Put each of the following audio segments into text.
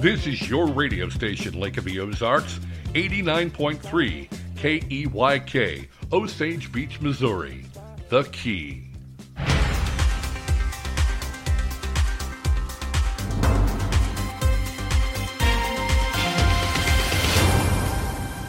This is your radio station, Lake of the Ozarks, 89.3 KEYK, Osage Beach, Missouri. The Key.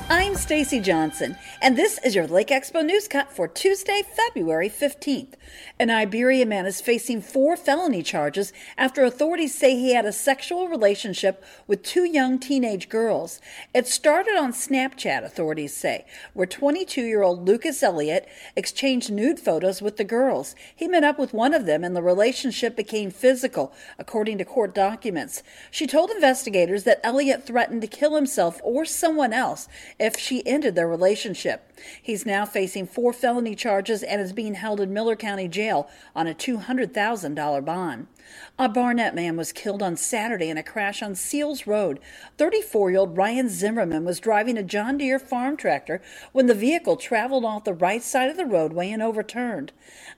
I'm Stacy Johnson, and this is your Lake Expo News Cut for Tuesday, February 15th. An Iberia man is facing 4 felony charges after authorities say he had a sexual relationship with 2 young teenage girls. It started on Snapchat, authorities say, where 22-year-old Lucas Elliott exchanged nude photos with the girls. He met up with one of them, and the relationship became physical, according to court documents. She told investigators that Elliott threatened to kill himself or someone else if she ended their relationship. He's now facing 4 felony charges and is being held in Miller County Jail on a $200,000 bond. A Barnett man was killed on Saturday in a crash on Seals Road. 34-year-old Ryan Zimmerman was driving a John Deere farm tractor when the vehicle traveled off the right side of the roadway and overturned.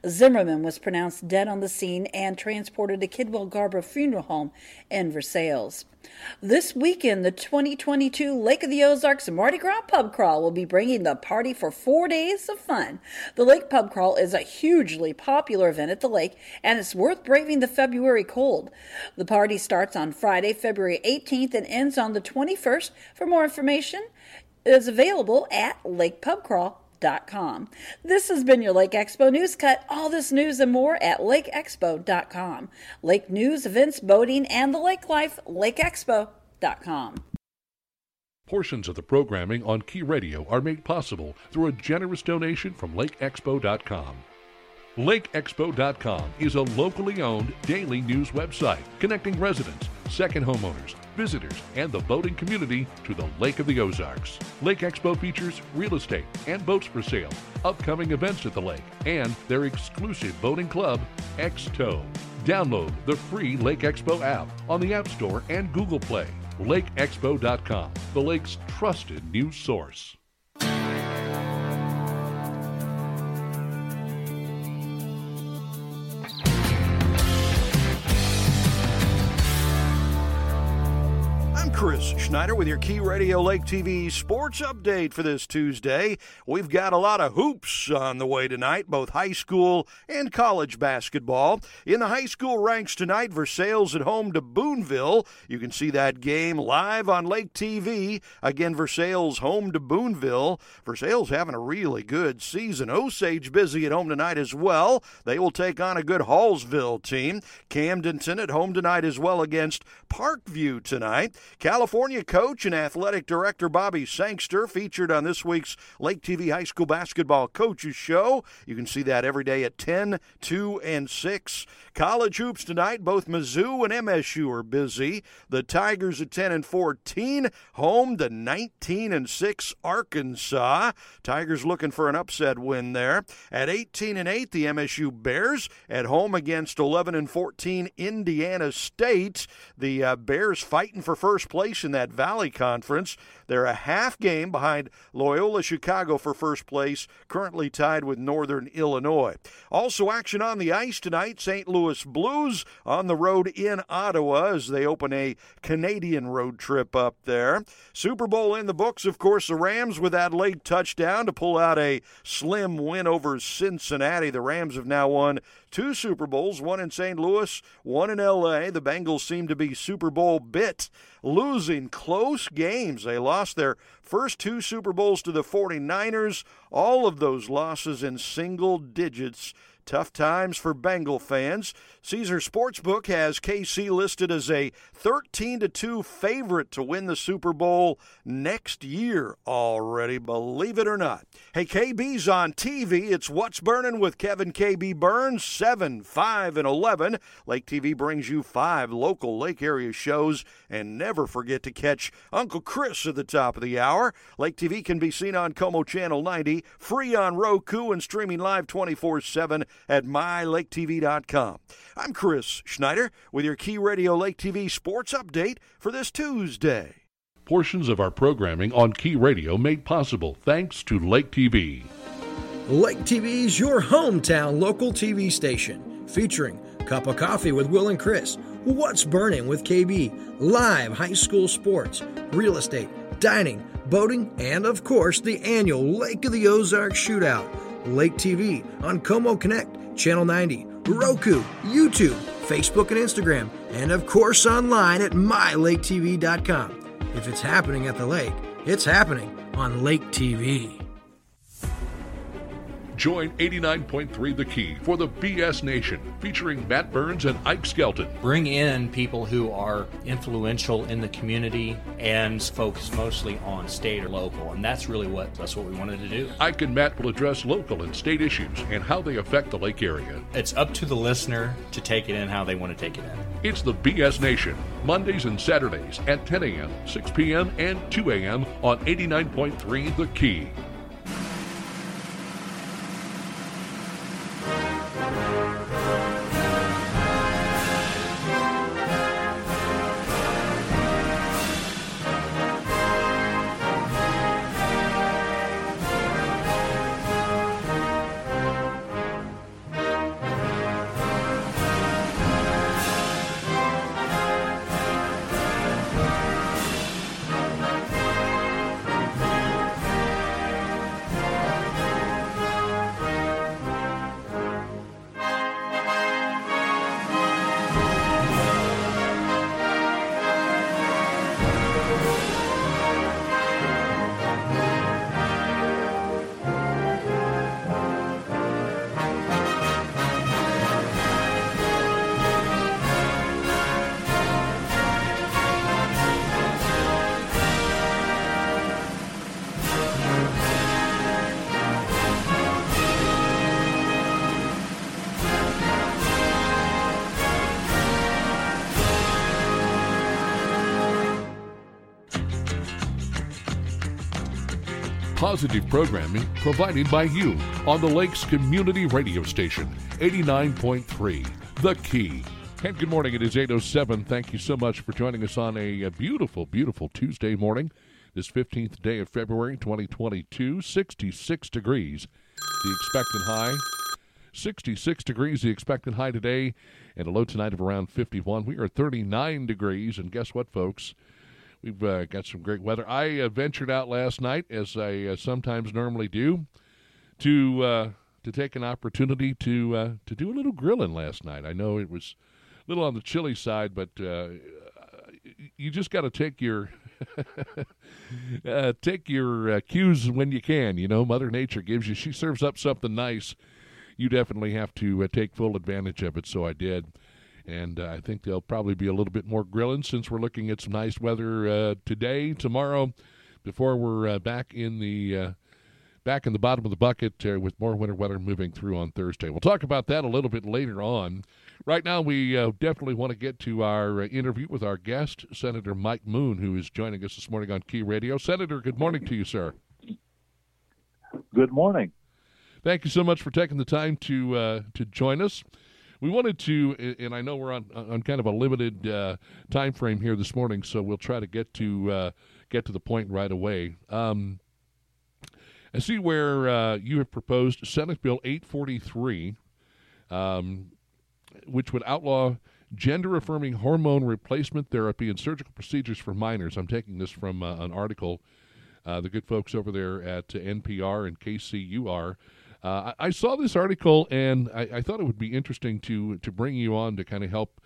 Zimmerman was pronounced dead on the scene and transported to Kidwell Garber Funeral Home in Versailles. This weekend, the 2022 Lake of the Ozarks Mardi Gras Pub Crawl will be bringing the party for 4 days of fun. The Lake Pub Crawl is a hugely popular event at the lake, and it's worth braving the February cold. The party starts on Friday, February 18th, and ends on the 21st. For more information, it is available at LakePubCrawl.com. This has been your Lake Expo News Cut. All this news and more at LakeExpo.com. Lake news, events, boating, and the lake life, LakeExpo.com. Portions of the programming on Key Radio are made possible through a generous donation from LakeExpo.com. LakeExpo.com is a locally owned daily news website connecting residents, second homeowners, visitors, and the boating community to the Lake of the Ozarks. Lake Expo features real estate and boats for sale, upcoming events at the lake, and their exclusive boating club, X-Tow. Download the free Lake Expo app on the App Store and Google Play. LakeExpo.com, the lake's trusted news source. Chris Schneider with your Key Radio Lake TV sports update for this Tuesday. We've got a lot of hoops on the way tonight, both high school and college basketball. In the high school ranks tonight, Versailles at home to Boonville. You can see that game live on Lake TV. Again, Versailles home to Boonville. Versailles having a really good season. Osage busy at home tonight as well. They will take on a good Hallsville team. Camdenton at home tonight as well against Parkview tonight. California coach and athletic director Bobby Sankster featured on this week's Lake TV High School Basketball Coaches Show. You can see that every day at 10, 2, and 6. College hoops tonight, both Mizzou and MSU are busy. The Tigers at 10 and 14, home to 19 and 6 Arkansas. Tigers looking for an upset win there. At 18 and 8, the MSU Bears at home against 11 and 14 Indiana State. The Bears fighting for first place in that Valley Conference. They're a half game behind Loyola Chicago for first place, currently tied with Northern Illinois. Also action on the ice tonight, St. Louis Blues on the road in Ottawa as they open a Canadian road trip up there. Super Bowl in the books, of course, the Rams with that late touchdown to pull out a slim win over Cincinnati. The Rams have now won 2 Super Bowls, one in St. Louis, one in L.A. The Bengals seem to be Super Bowl bit, losing close games. They lost their first 2 Super Bowls to the 49ers, all of those losses in single digits. Tough times for Bengal fans. Caesars Sportsbook has KC listed as a 13-2 favorite to win the Super Bowl next year already, believe it or not. Hey, KB's on TV. It's What's Burning with Kevin KB Burns, 7, 5, and 11. Lake TV brings you 5 local lake area shows, and never forget to catch Uncle Chris at the top of the hour. Lake TV can be seen on Como Channel 90, free on Roku, and streaming live 24/7. At MyLakeTV.com. I'm Chris Schneider with your Key Radio Lake TV sports update for this Tuesday. Portions of our programming on Key Radio made possible thanks to Lake TV. Lake TV is your hometown local TV station, featuring Cup of Coffee with Will and Chris, What's Burning with KB, live high school sports, real estate, dining, boating, and of course the annual Lake of the Ozarks Shootout. Lake TV on Como Connect, Channel 90, Roku, YouTube, Facebook and Instagram, and of course online at MyLakeTV.com. If it's happening at the lake, it's happening on Lake TV. Join 89.3 The Key for the BS Nation, featuring Matt Burns and Ike Skelton. Bring in people who are influential in the community and focus mostly on state or local, and that's really what we wanted to do. Ike and Matt will address local and state issues and how they affect the lake area. It's up to the listener to take it in how they want to take it in. It's the BS Nation, Mondays and Saturdays at 10 a.m., 6 p.m., and 2 a.m. on 89.3 The Key. Positive programming provided by you on the Lake's community radio station, 89.3, The Key. And good morning, it is 8:07. Thank you so much for joining us on a beautiful, beautiful Tuesday morning. This 15th day of February, 2022, 66 degrees, the expected high. 66 degrees, the expected high today, and a low tonight of around 51. We are 39 degrees, and guess what, folks? We've got some great weather. I ventured out last night, as I sometimes normally do, to take an opportunity to do a little grilling last night. I know it was a little on the chilly side, but you just got to take your cues when you can. You know, Mother Nature gives you. She serves up something nice. You definitely have to take full advantage of it. So I did. And I think there'll probably be a little bit more grilling since we're looking at some nice weather today, tomorrow, before we're back in the bottom of the bucket with more winter weather moving through on Thursday. We'll talk about that a little bit later on. Right now, we definitely want to get to our interview with our guest, Senator Mike Moon, who is joining us this morning on Key Radio. Senator, good morning to you, sir. Good morning. Thank you so much for taking the time to join us. We wanted to, and I know we're on kind of a limited time frame here this morning, so we'll try to get to the point right away. I see where you have proposed Senate Bill 843, which would outlaw gender-affirming hormone replacement therapy and surgical procedures for minors. I'm taking this from an article the good folks over there at NPR and KCUR. I saw this article, and I thought it would be interesting to bring you on to kind of help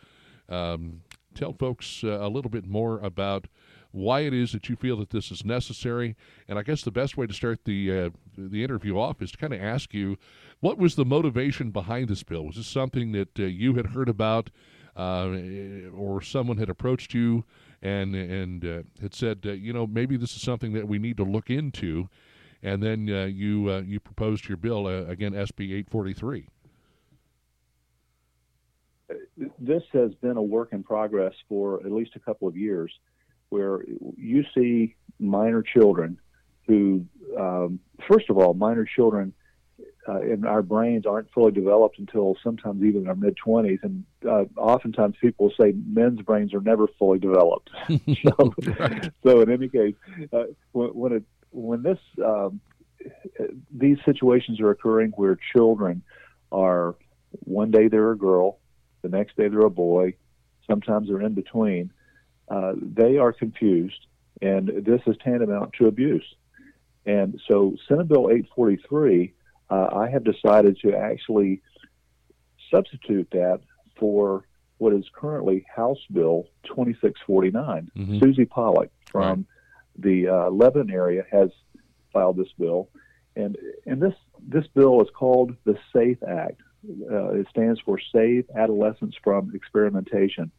tell folks a little bit more about why it is that you feel that this is necessary. And I guess the best way to start the interview off is to kind of ask you, what was the motivation behind this bill? Was this something that you had heard about or someone had approached you and had said, you know, maybe this is something that we need to look into? And then you proposed your bill, again, SB 843. This has been a work in progress for at least a couple of years, where you see minor children who, first of all, minor children in our brains aren't fully developed until sometimes even in our mid-20s. And oftentimes people say men's brains are never fully developed. So, right. So in any case, when these situations are occurring where children are, one day they're a girl, the next day they're a boy, sometimes they're in between, they are confused, and this is tantamount to abuse. And so Senate Bill 843, I have decided to actually substitute that for what is currently House Bill 2649. Mm-hmm. Susie Pollock from the Lebanon area has filed this bill. And this bill is called the SAFE Act. It stands for Save Adolescents from Experimentation.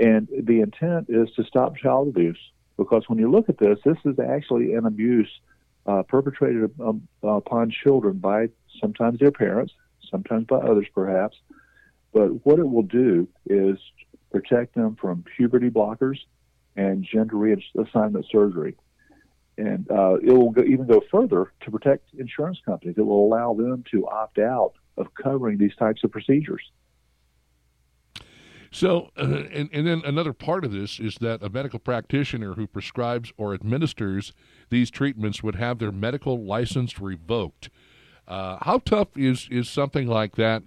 And the intent is to stop child abuse, because when you look at this is actually an abuse perpetrated upon children by sometimes their parents, sometimes by others perhaps. But what it will do is protect them from puberty blockers and gender reassignment surgery. And it will even go further to protect insurance companies. It will allow them to opt out of covering these types of procedures. So, and then another part of this is that a medical practitioner who prescribes or administers these treatments would have their medical license revoked. How tough is something like that,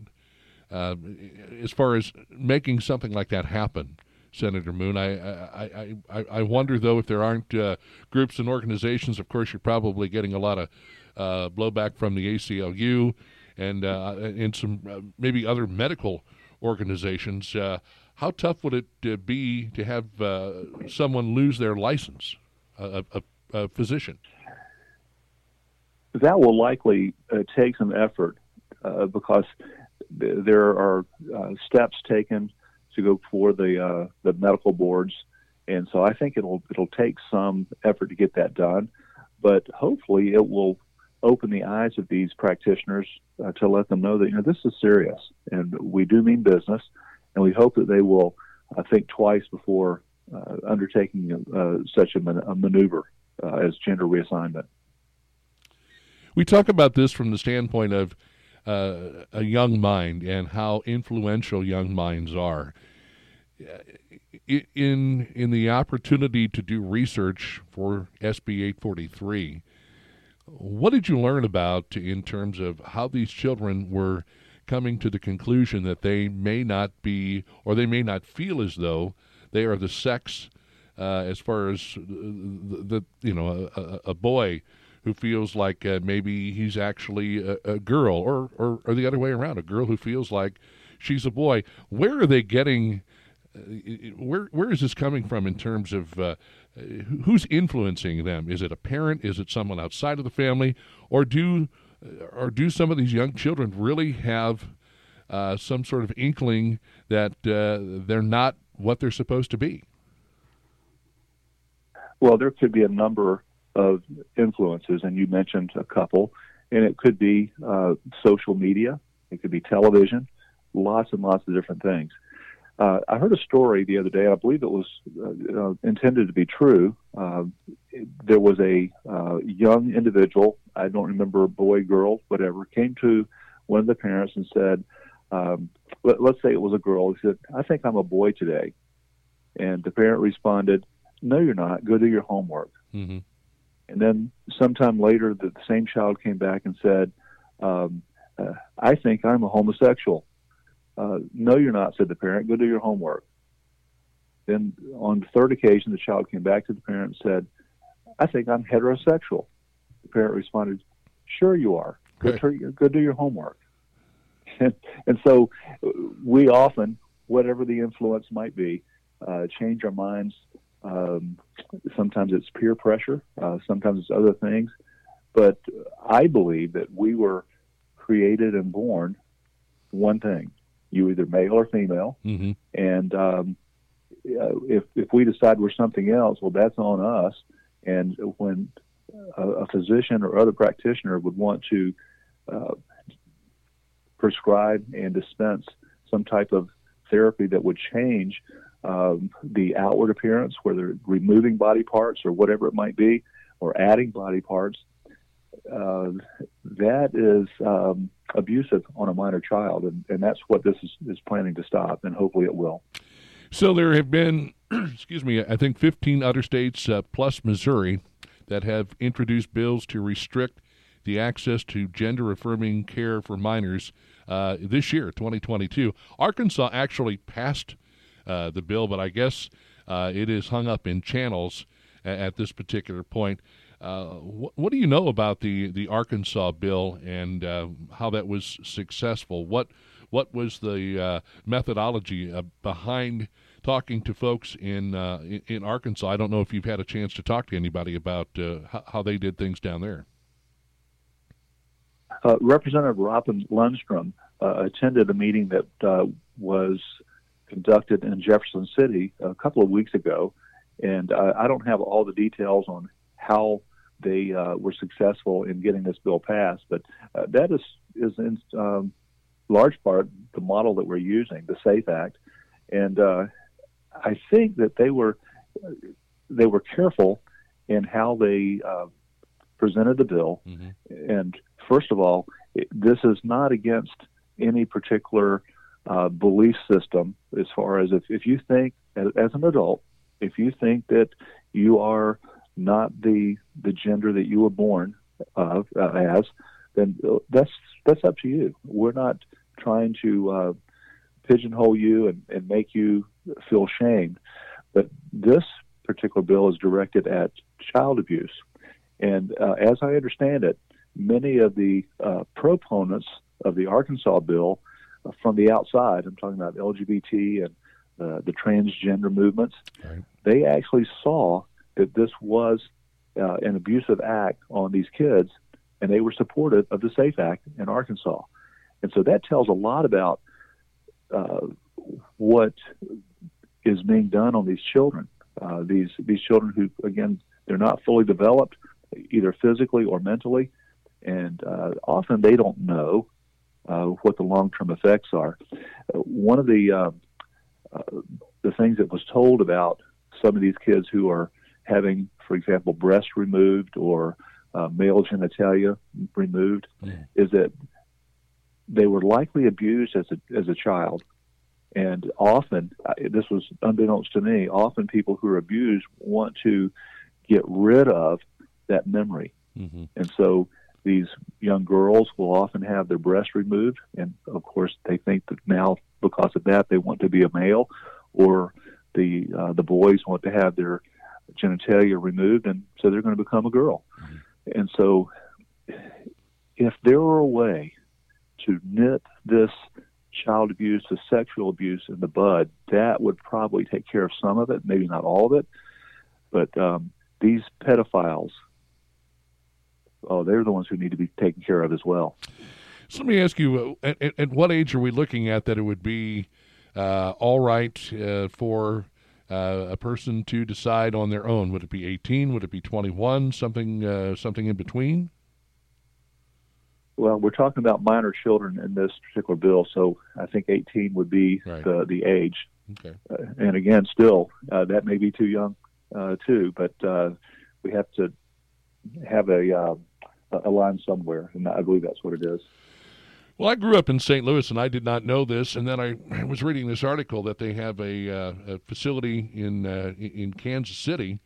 as far as making something like that happen, Senator Moon? I wonder, though, if there aren't groups and organizations. Of course, you're probably getting a lot of blowback from the ACLU and some maybe other medical organizations. How tough would it be to have someone lose their license, a physician? That will likely take some effort because there are steps taken to go before the medical boards, and so I think it'll take some effort to get that done, but hopefully it will open the eyes of these practitioners to let them know that, this is serious and we do mean business, and we hope that they will think twice before undertaking such a maneuver as gender reassignment. We talk about this from the standpoint of a young mind and how influential young minds are. In the opportunity to do research for SB 843, what did you learn about in terms of how these children were coming to the conclusion that they may not be, or they may not feel as though they are the sex, as far as a boy who feels like maybe he's actually a girl, or the other way around, a girl who feels like she's a boy? Where are they getting? Where is this coming from in terms of who's influencing them? Is it a parent? Is it someone outside of the family? Or do some of these young children really have some sort of inkling that they're not what they're supposed to be? Well, there could be a number of influences, and you mentioned a couple, and it could be social media, it could be television, lots and lots of different things. I heard a story the other day, and I believe it was intended to be true. There was a young individual, I don't remember, boy, girl, whatever, came to one of the parents and said, let's say it was a girl, he said, "I think I'm a boy today." And the parent responded, "No, you're not, go do your homework." Mm-hmm. And then sometime later, the same child came back and said, "I think I'm a homosexual." "No, you're not," said the parent. "Go do your homework." Then on the third occasion, the child came back to the parent and said, "I think I'm heterosexual." The parent responded, "Sure you are. Go do your homework." And so we often, whatever the influence might be, change our minds. Sometimes it's peer pressure. Sometimes it's other things. But I believe that we were created and born one thing. You either male or female. Mm-hmm. And if we decide we're something else, well, that's on us. And when a physician or other practitioner would want to prescribe and dispense some type of therapy that would change the outward appearance, whether removing body parts or whatever it might be, or adding body parts, that is abusive on a minor child, and that's what this is planning to stop, and hopefully it will. So there have been, I think 15 other states plus Missouri that have introduced bills to restrict the access to gender-affirming care for minors this year, 2022. Arkansas actually passed the bill, but I guess it is hung up in channels at this particular point. What do you know about the Arkansas bill and how that was successful? What was the methodology behind talking to folks in Arkansas? I don't know if you've had a chance to talk to anybody about how they did things down there. Representative Robin Lundstrom attended a meeting that was conducted in Jefferson City a couple of weeks ago, and I don't have all the details on how they were successful in getting this bill passed, but that is in large part the model that we're using, the SAFE Act, and I think that they were careful in how they presented the bill. Mm-hmm. And first of all, this is not against any particular belief system, as far as if you think as an adult, if you think that you are not the gender that you were born of as, then that's up to you. We're not trying to pigeonhole you and make you feel shame. But this particular bill is directed at child abuse. And as I understand it, many of the proponents of the Arkansas bill from the outside, I'm talking about LGBT and the transgender movements, right, they actually saw that this was an abusive act on these kids, and they were supportive of the SAFE Act in Arkansas. And so that tells a lot about what is being done on these children. These children who, again, they're not fully developed, either physically or mentally, and often they don't know what the long-term effects are. One of the things that was told about some of these kids who are having, for example, breasts removed or male genitalia removed, is that they were likely abused as a child. And often, this was unbeknownst to me, often people who are abused want to get rid of that memory. Mm-hmm. And so these young girls will often have their breasts removed. And of course, they think that now because of that, they want to be a male, or the boys want to have their genitalia removed, and so they're going to become a girl. Mm-hmm. And so if there were a way to nip this child abuse, the sexual abuse in the bud, that would probably take care of some of it, maybe not all of it. But these pedophiles, they're the ones who need to be taken care of as well. So let me ask you, at what age are we looking at that it would be all right for a person to decide on their own? Would it be 18? Would it be 21? Something in between? Well, we're talking about minor children in this particular bill, so I think 18 would be right, the age. Okay. And again, still, that may be too young, too, but we have to have a line somewhere, and I believe that's what it is. Well, I grew up in St. Louis, and I did not know this. And then I was reading this article that they have a facility in Kansas City,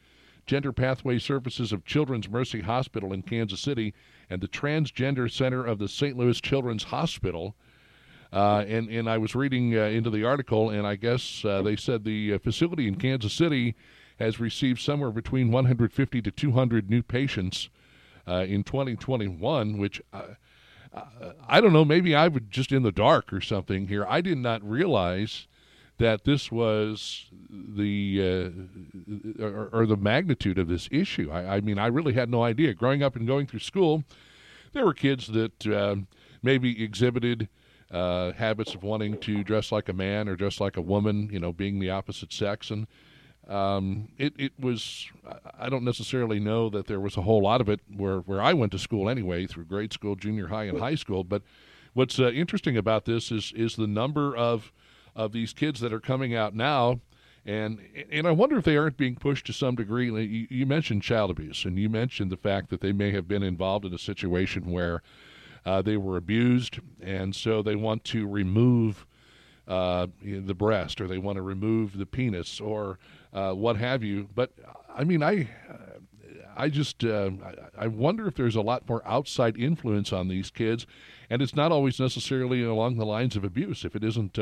Gender Pathway Services of Children's Mercy Hospital in Kansas City, and the Transgender Center of the St. Louis Children's Hospital. And I was reading into the article, and I guess they said the facility in Kansas City has received somewhere between 150 to 200 new patients in 2021, which... I don't know, maybe I was just in the dark or something here. I did not realize that this was the magnitude of this issue. I mean, I really had no idea. Growing up and going through school, there were kids that maybe exhibited habits of wanting to dress like a man or dress like a woman, you know, being the opposite sex. And it was, I don't necessarily know that there was a whole lot of it where I went to school anyway, through grade school, junior high, and high school. But what's interesting about this is the number of these kids that are coming out now, and I wonder if they aren't being pushed to some degree. You mentioned child abuse, and you mentioned the fact that they may have been involved in a situation where they were abused, and so they want to remove the breast, or they want to remove the penis, or what have you. But I mean, I I just I wonder if there's a lot more outside influence on these kids, and it's not always necessarily along the lines of abuse. If it isn't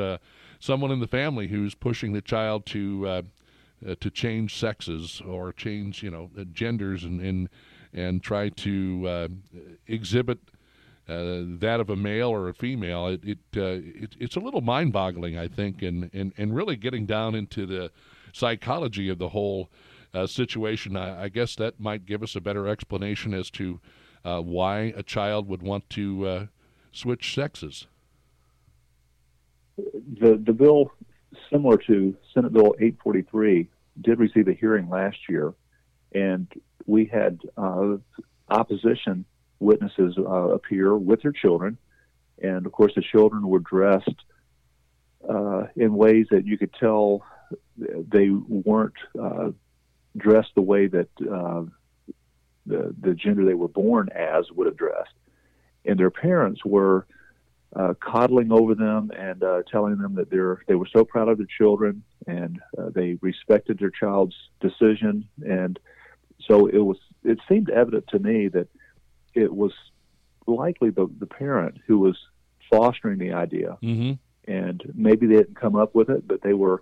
someone in the family who's pushing the child to change sexes or change, you know, genders and try to exhibit that of a male or a female, it's a little mind-boggling, I think, and really getting down into the psychology of the whole situation. I guess that might give us a better explanation as to why a child would want to switch sexes. The bill, similar to Senate Bill 843, did receive a hearing last year, and we had opposition witnesses appear with their children, and of course the children were dressed in ways that you could tell they weren't dressed the way that the gender they were born as would have dressed, and their parents were coddling over them and telling them that they were so proud of their children and they respected their child's decision. And so it seemed evident to me that it was likely the parent who was fostering the idea, mm-hmm. and maybe they didn't come up with it, but they were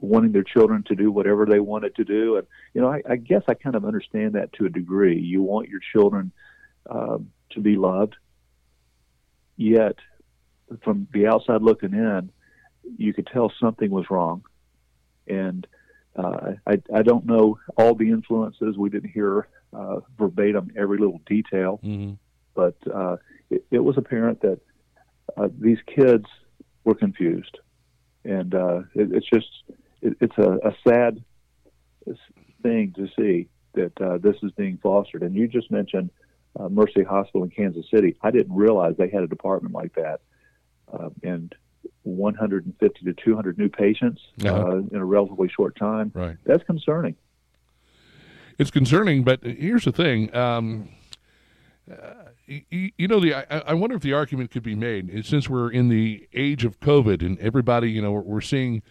wanting their children to do whatever they wanted to do. And, you know, I guess I kind of understand that to a degree. You want your children to be loved, yet from the outside looking in, you could tell something was wrong. And I don't know all the influences. We didn't hear verbatim every little detail, mm-hmm. but it was apparent that these kids were confused, and it's a sad thing to see that this is being fostered. And you just mentioned Mercy Hospital in Kansas City. I didn't realize they had a department like that, and 150 to 200 new patients in a relatively short time. Right. That's concerning. It's concerning, but here's the thing. I wonder if the argument could be made, since we're in the age of COVID and everybody, you know, we're seeing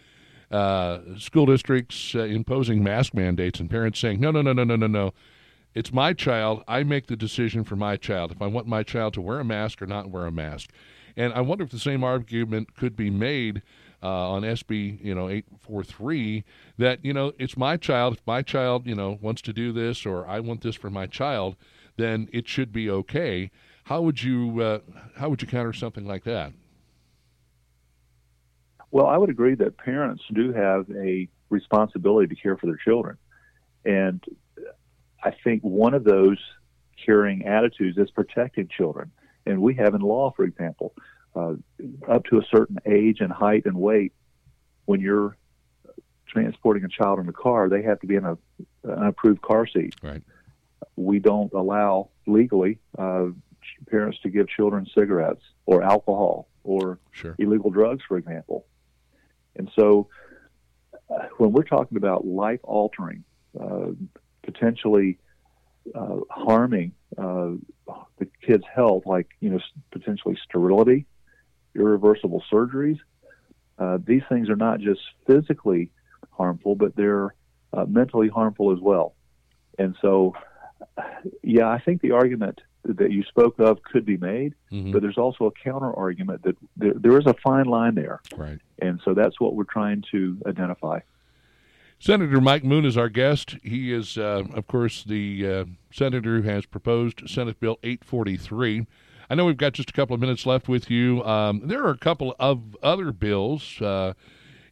school districts imposing mask mandates and parents saying, no, it's my child. I make the decision for my child if I want my child to wear a mask or not wear a mask. And I wonder if the same argument could be made on SB, 843, that, it's my child. If my child, wants to do this, or I want this for my child, then it should be okay. How would you counter something like that? Well, I would agree that parents do have a responsibility to care for their children. And I think one of those caring attitudes is protecting children. And we have in law, for example, up to a certain age and height and weight, when you're transporting a child in a car, they have to be in an approved car seat. Right. We don't allow legally parents to give children cigarettes or alcohol or illegal drugs, for example. And so when we're talking about life-altering, potentially harming the kid's health, like, potentially sterility, irreversible surgeries. These things are not just physically harmful, but they're mentally harmful as well. And so, yeah, I think the argument that you spoke of could be made, mm-hmm. but there's also a counter argument that there is a fine line there. Right. And so that's what we're trying to identify. Senator Mike Moon is our guest. He is, of course, the senator who has proposed Senate Bill 843. I know we've got just a couple of minutes left with you. There are a couple of other bills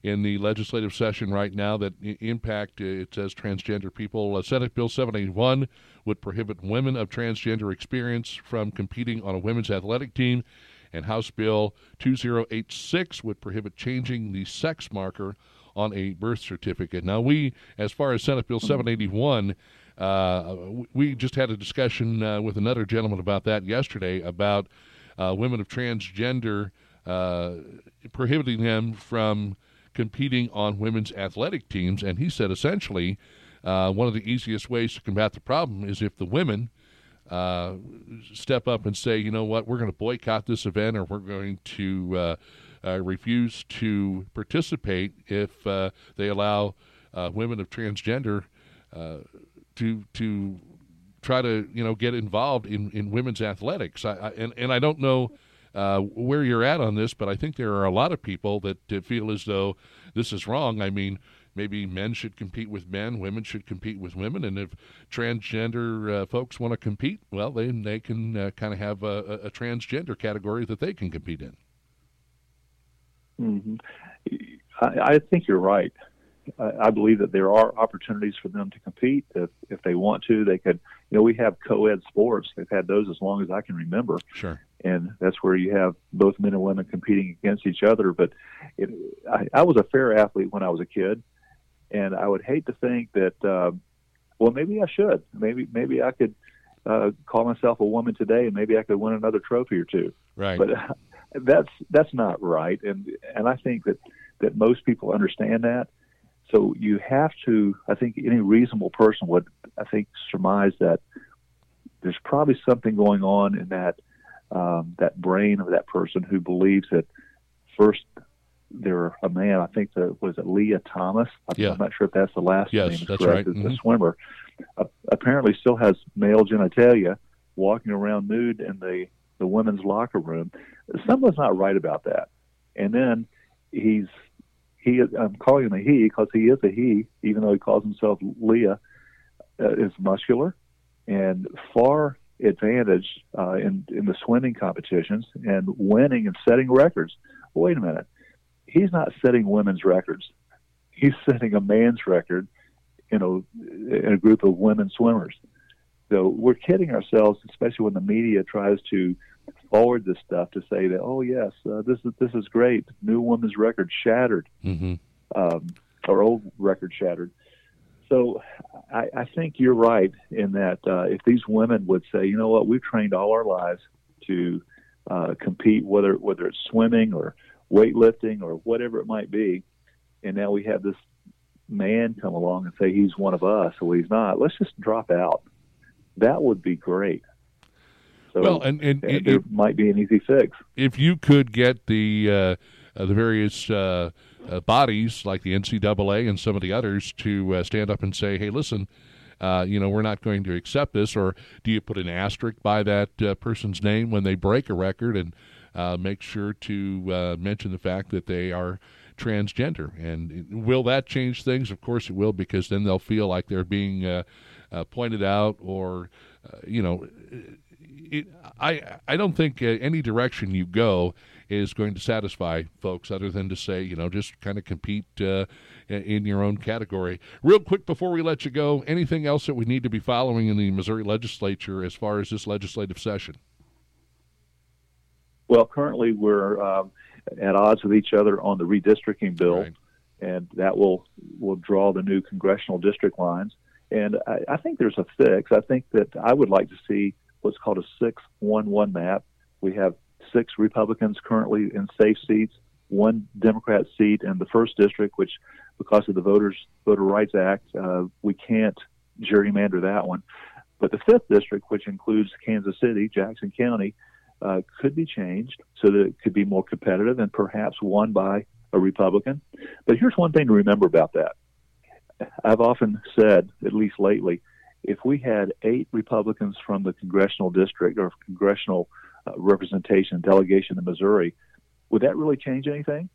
in the legislative session right now that impact, it says, transgender people. Senate Bill 781 would prohibit women of transgender experience from competing on a women's athletic team, and House Bill 2086 would prohibit changing the sex marker on a birth certificate. Now, as far as Senate Bill 781, we just had a discussion with another gentleman about that yesterday, about women of transgender, prohibiting them from competing on women's athletic teams. And he said, essentially, one of the easiest ways to combat the problem is if the women step up and say, you know what, we're going to boycott this event, or we're going to refuse to participate if they allow women of transgender to try to, you know, get involved in women's athletics. I don't know where you're at on this, but I think there are a lot of people that feel as though this is wrong. I mean, maybe men should compete with men, women should compete with women, and if transgender folks want to compete, well, they can kind of have a transgender category that they can compete in. Mm-hmm. I think you're right. I believe that there are opportunities for them to compete. If they want to, they could. You know, we have co-ed sports. They've had those as long as I can remember. Sure. And that's where you have both men and women competing against each other. But I was a fair athlete when I was a kid, and I would hate to think that, well, maybe I should. Maybe I could call myself a woman today, and maybe I could win another trophy or two. Right. But that's not right. And I think that most people understand that. So you have to, I think any reasonable person would, I think, surmise that there's probably something going on in that brain of that person who believes that first they're a man. I think that was Leah Thomas. I'm not sure if that's the last name. That's correct. Right. Mm-hmm. The swimmer apparently still has male genitalia walking around nude in the women's locker room. Someone's not right about that. And then I'm calling him a he because he is a he, even though he calls himself Leah, is muscular and far advantaged in the swimming competitions and winning and setting records. Wait a minute. He's not setting women's records. He's setting a man's record, you know, in a group of women swimmers. So we're kidding ourselves, especially when the media tries to forward this stuff to say that, oh yes, this is great, new women's record shattered, mm-hmm. Or old record shattered. So I think you're right in that if these women would say, you know what, we've trained all our lives to compete, whether it's swimming or weightlifting or whatever it might be, and now we have this man come along and say he's one of us, or he's not. Let's just drop out. That would be great. So well, and there might be an easy fix. If you could get the various bodies like the NCAA and some of the others to stand up and say, hey, listen, you know, we're not going to accept this, or do you put an asterisk by that person's name when they break a record and make sure to mention the fact that they are transgender? And will that change things? Of course it will, because then they'll feel like they're being pointed out or, you know, I don't think any direction you go is going to satisfy folks other than to say, you know, just kind of compete in your own category. Real quick before we let you go, anything else that we need to be following in the Missouri legislature as far as this legislative session? Well, currently we're at odds with each other on the redistricting bill, right, and that will draw the new congressional district lines. And I think there's a fix. I think that I would like to see what's called a 6-1-1 map. We have 6 Republicans currently in safe seats, 1 Democrat seat in the first district, which because of the Voter Rights Act, we can't gerrymander that one. But the 5th district, which includes Kansas City, Jackson County, could be changed so that it could be more competitive and perhaps won by a Republican. But here's one thing to remember about that. I've often said, at least lately, if we had 8 Republicans from the congressional district or congressional representation delegation in Missouri, would that really change anything?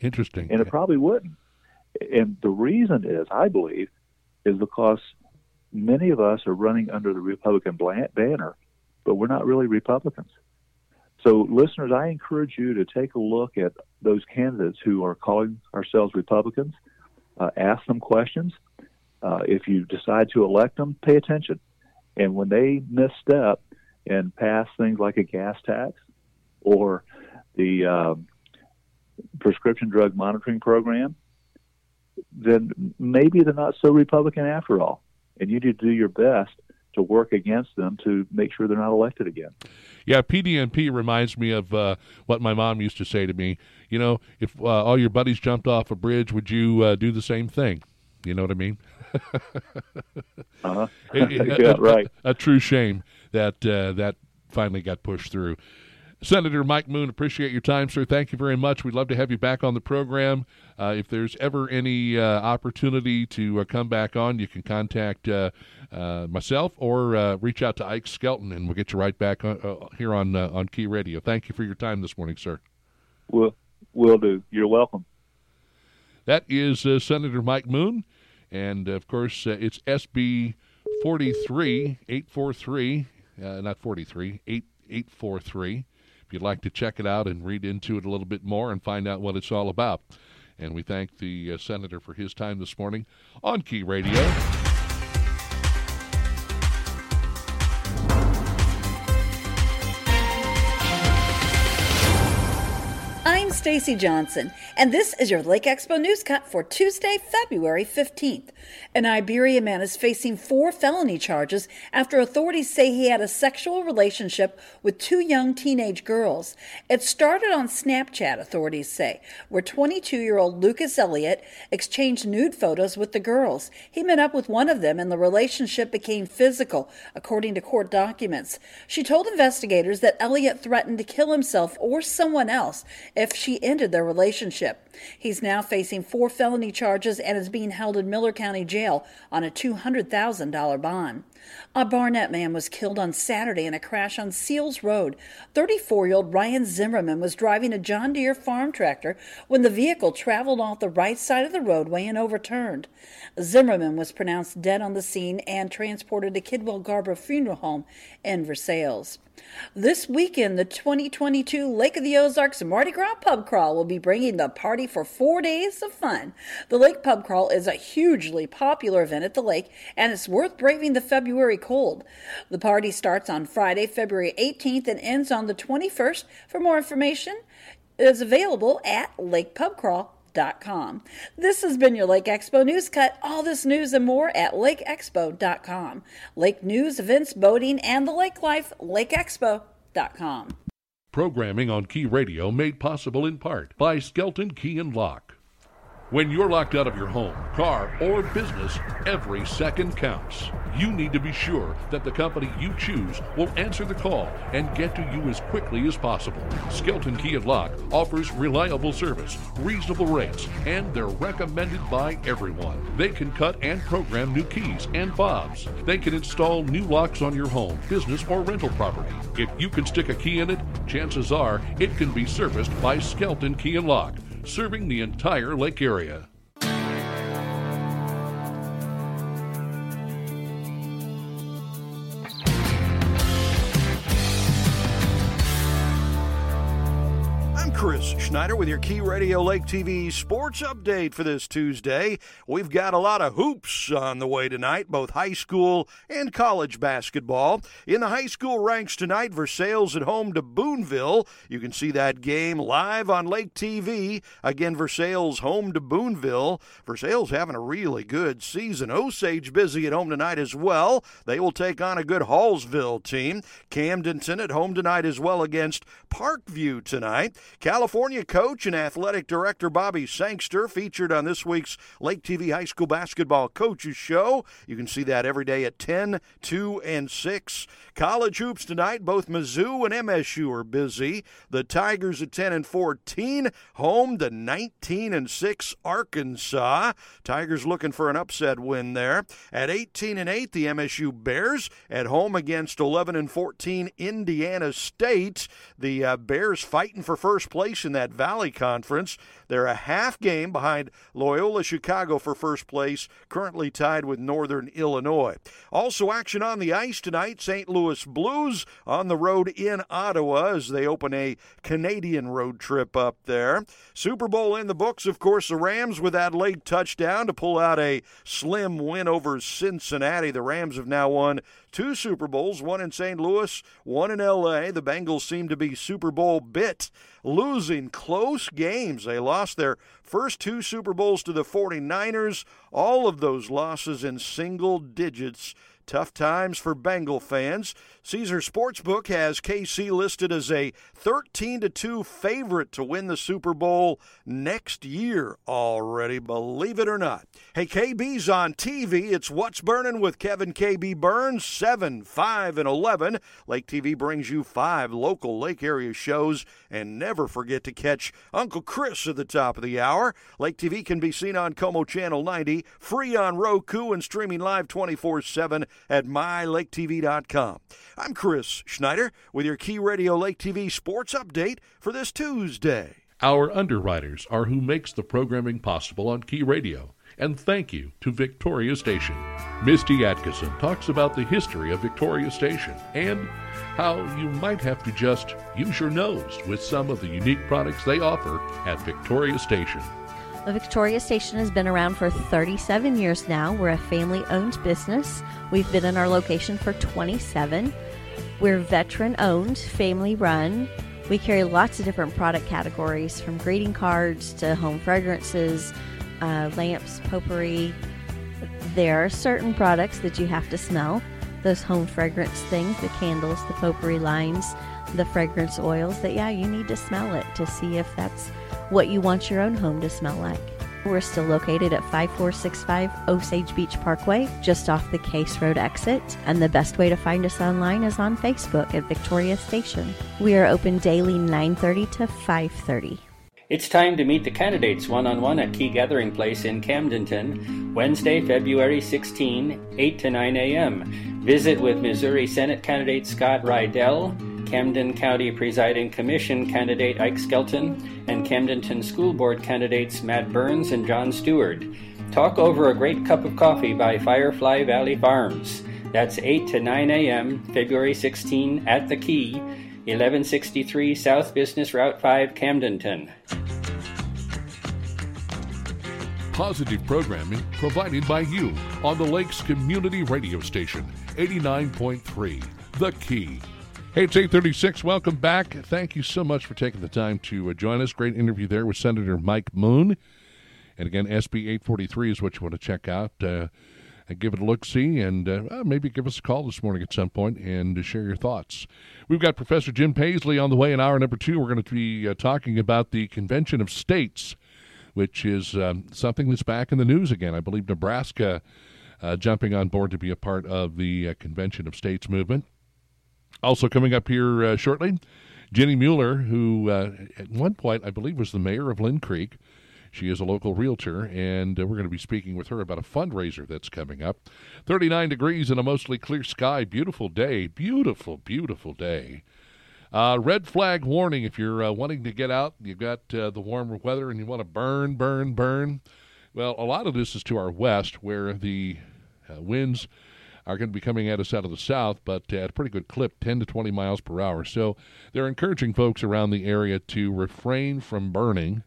Interesting. And it probably wouldn't. And the reason is, I believe, is because many of us are running under the Republican banner, but we're not really Republicans. So, listeners, I encourage you to take a look at those candidates who are calling ourselves Republicans, ask them questions. If you decide to elect them, pay attention. And when they misstep and pass things like a gas tax or the prescription drug monitoring program, then maybe they're not so Republican after all. And you need to do your best to work against them to make sure they're not elected again. Yeah, PDNP reminds me of what my mom used to say to me. You know, if all your buddies jumped off a bridge, would you do the same thing? You know what I mean? Uh-huh. Yeah, right. A true shame that finally got pushed through. Senator Mike Moon, appreciate your time, sir. Thank you very much. We'd love to have you back on the program. If there's ever any opportunity to come back on, you can contact myself or reach out to Ike Skelton, and we'll get you right back on, here on Key Radio. Thank you for your time this morning, sir. Will do. You're welcome. That is Senator Mike Moon, and, of course, it's SB 843, not 43, 843. If you'd like to check it out and read into it a little bit more and find out what it's all about. And we thank the senator for his time this morning on Key Radio. I'm Stacy Johnson, and this is your Lake Expo News Cut for Tuesday, February 15th. An Iberia man is facing 4 felony charges after authorities say he had a sexual relationship with 2 young teenage girls. It started on Snapchat, authorities say, where 22-year-old Lucas Elliott exchanged nude photos with the girls. He met up with one of them, and the relationship became physical, according to court documents. She told investigators that Elliott threatened to kill himself or someone else if she ended their relationship. He's now facing 4 felony charges and is being held in Miller County Jail on a $200,000 bond. A Barnett man was killed on Saturday in a crash on Seals Road. 34-year-old Ryan Zimmerman was driving a John Deere farm tractor when the vehicle traveled off the right side of the roadway and overturned. Zimmerman was pronounced dead on the scene and transported to Kidwell Garber Funeral Home in Versailles. This weekend, the 2022 Lake of the Ozarks Mardi Gras Pub Crawl will be bringing the party for 4 days of fun. The Lake Pub Crawl is a hugely popular event at the lake, and it's worth braving the February cold. The party starts on Friday, February 18th, and ends on the 21st. For more information, it is available at LakePubCrawl.com. This has been your Lake Expo News Cut. All this news and more at LakeExpo.com. Lake news, events, boating, and the lake life, LakeExpo.com. Programming on Key Radio made possible in part by Skelton Key & Lock. When you're locked out of your home, car, or business, every second counts. You need to be sure that the company you choose will answer the call and get to you as quickly as possible. Skelton Key & Lock offers reliable service, reasonable rates, and they're recommended by everyone. They can cut and program new keys and fobs. They can install new locks on your home, business, or rental property. If you can stick a key in it, chances are it can be serviced by Skelton Key & Lock, serving the entire lake area. I'm Chris Schneider with your Key Radio Lake TV sports update for this Tuesday. We've got a lot of hoops on the way tonight, both high school and college basketball. In the high school ranks tonight, Versailles at home to Boonville. You can see that game live on Lake TV. Again, Versailles home to Boonville. Versailles having a really good season. Osage busy at home tonight as well. They will take on a good Hallsville team. Camdenton at home tonight as well against Parkview tonight. California coach and athletic director Bobby Sankster featured on this week's Lake TV High School Basketball Coaches Show. You can see that every day at 10, 2, and 6. College hoops tonight, both Mizzou and MSU are busy. The Tigers at 10 and 14, home to 19 and 6 Arkansas. Tigers looking for an upset win there. At 18 and 8, the MSU Bears at home against 11 and 14 Indiana State. The Bears fighting for first place in that Valley Conference. They're a half game behind Loyola Chicago for first place, currently tied with Northern Illinois. Also action on the ice tonight, St. Louis Blues on the road in Ottawa as they open a Canadian road trip up there. Super Bowl in the books, of course, the Rams with that late touchdown to pull out a slim win over Cincinnati. The Rams have now won 2 Super Bowls, one in St. Louis, one in L.A. The Bengals seem to be Super Bowl bit, losing close games. They lost their first 2 Super Bowls to the 49ers, all of those losses in single digits. Tough times for Bengal fans. Caesars Sportsbook has KC listed as a 13-2 favorite to win the Super Bowl next year already, believe it or not. Hey, KB's on TV. It's What's Burning with Kevin KB Burns, 7, 5, and 11. Lake TV brings you 5 local lake area shows, and never forget to catch Uncle Chris at the top of the hour. Lake TV can be seen on Como Channel 90, free on Roku, and streaming live 24/7. At MyLakeTV.com. I'm Chris Schneider with your Key Radio Lake TV Sports Update for this Tuesday. Our underwriters are who makes the programming possible on Key Radio, and thank you to Victoria Station. Misty Atkinson talks about the history of Victoria Station and how you might have to just use your nose with some of the unique products they offer at Victoria Station. The Victoria Station has been around for 37 years now. We're a family-owned business. We've been in our location for 27. We're veteran-owned, family-run. We carry lots of different product categories, from greeting cards to home fragrances, lamps, potpourri. There are certain products that you have to smell. Those home fragrance things, the candles, the potpourri lines, the fragrance oils, that, yeah, you need to smell it to see if that's what you want your own home to smell like. We're still located at 5465 Osage Beach Parkway, just off the Case Road exit. And the best way to find us online is on Facebook at Victoria Station. We are open daily 9:30 to 5:30. It's time to meet the candidates one-on-one at Key Gathering Place in Camdenton, Wednesday, February 16, 8 to 9 a.m. Visit with Missouri Senate candidate Scott Rydell, Camden County Presiding Commission candidate Ike Skelton, and Camdenton School Board candidates Matt Burns and John Stewart. Talk over a great cup of coffee by Firefly Valley Farms. That's 8 to 9 a.m., February 16, at the Key, 1163 South Business Route 5, Camdenton. Positive programming provided by you on the Lake's community radio station, 89.3, The Key. Hey, it's 8:36. Welcome back. Thank you so much for taking the time to join us. Great interview there with Senator Mike Moon. And again, SB 843 is what you want to check out. And give it a look-see, and maybe give us a call this morning at some point and share your thoughts. We've got Professor Jim Paisley on the way in hour number 2. We're going to be talking about the Convention of States, which is something that's back in the news again. I believe Nebraska jumping on board to be a part of the Convention of States movement. Also coming up here shortly, Ginny Mueller, who at one point I believe was the mayor of Linn Creek. She is a local realtor, and we're going to be speaking with her about a fundraiser that's coming up. 39 degrees in a mostly clear sky. Beautiful day. Beautiful, beautiful day. Red flag warning if you're wanting to get out, you've got the warmer weather, and you want to burn. Well, a lot of this is to our west, where the winds are going to be coming at us out of the south, but at a pretty good clip, 10 to 20 miles per hour. So they're encouraging folks around the area to refrain from burning.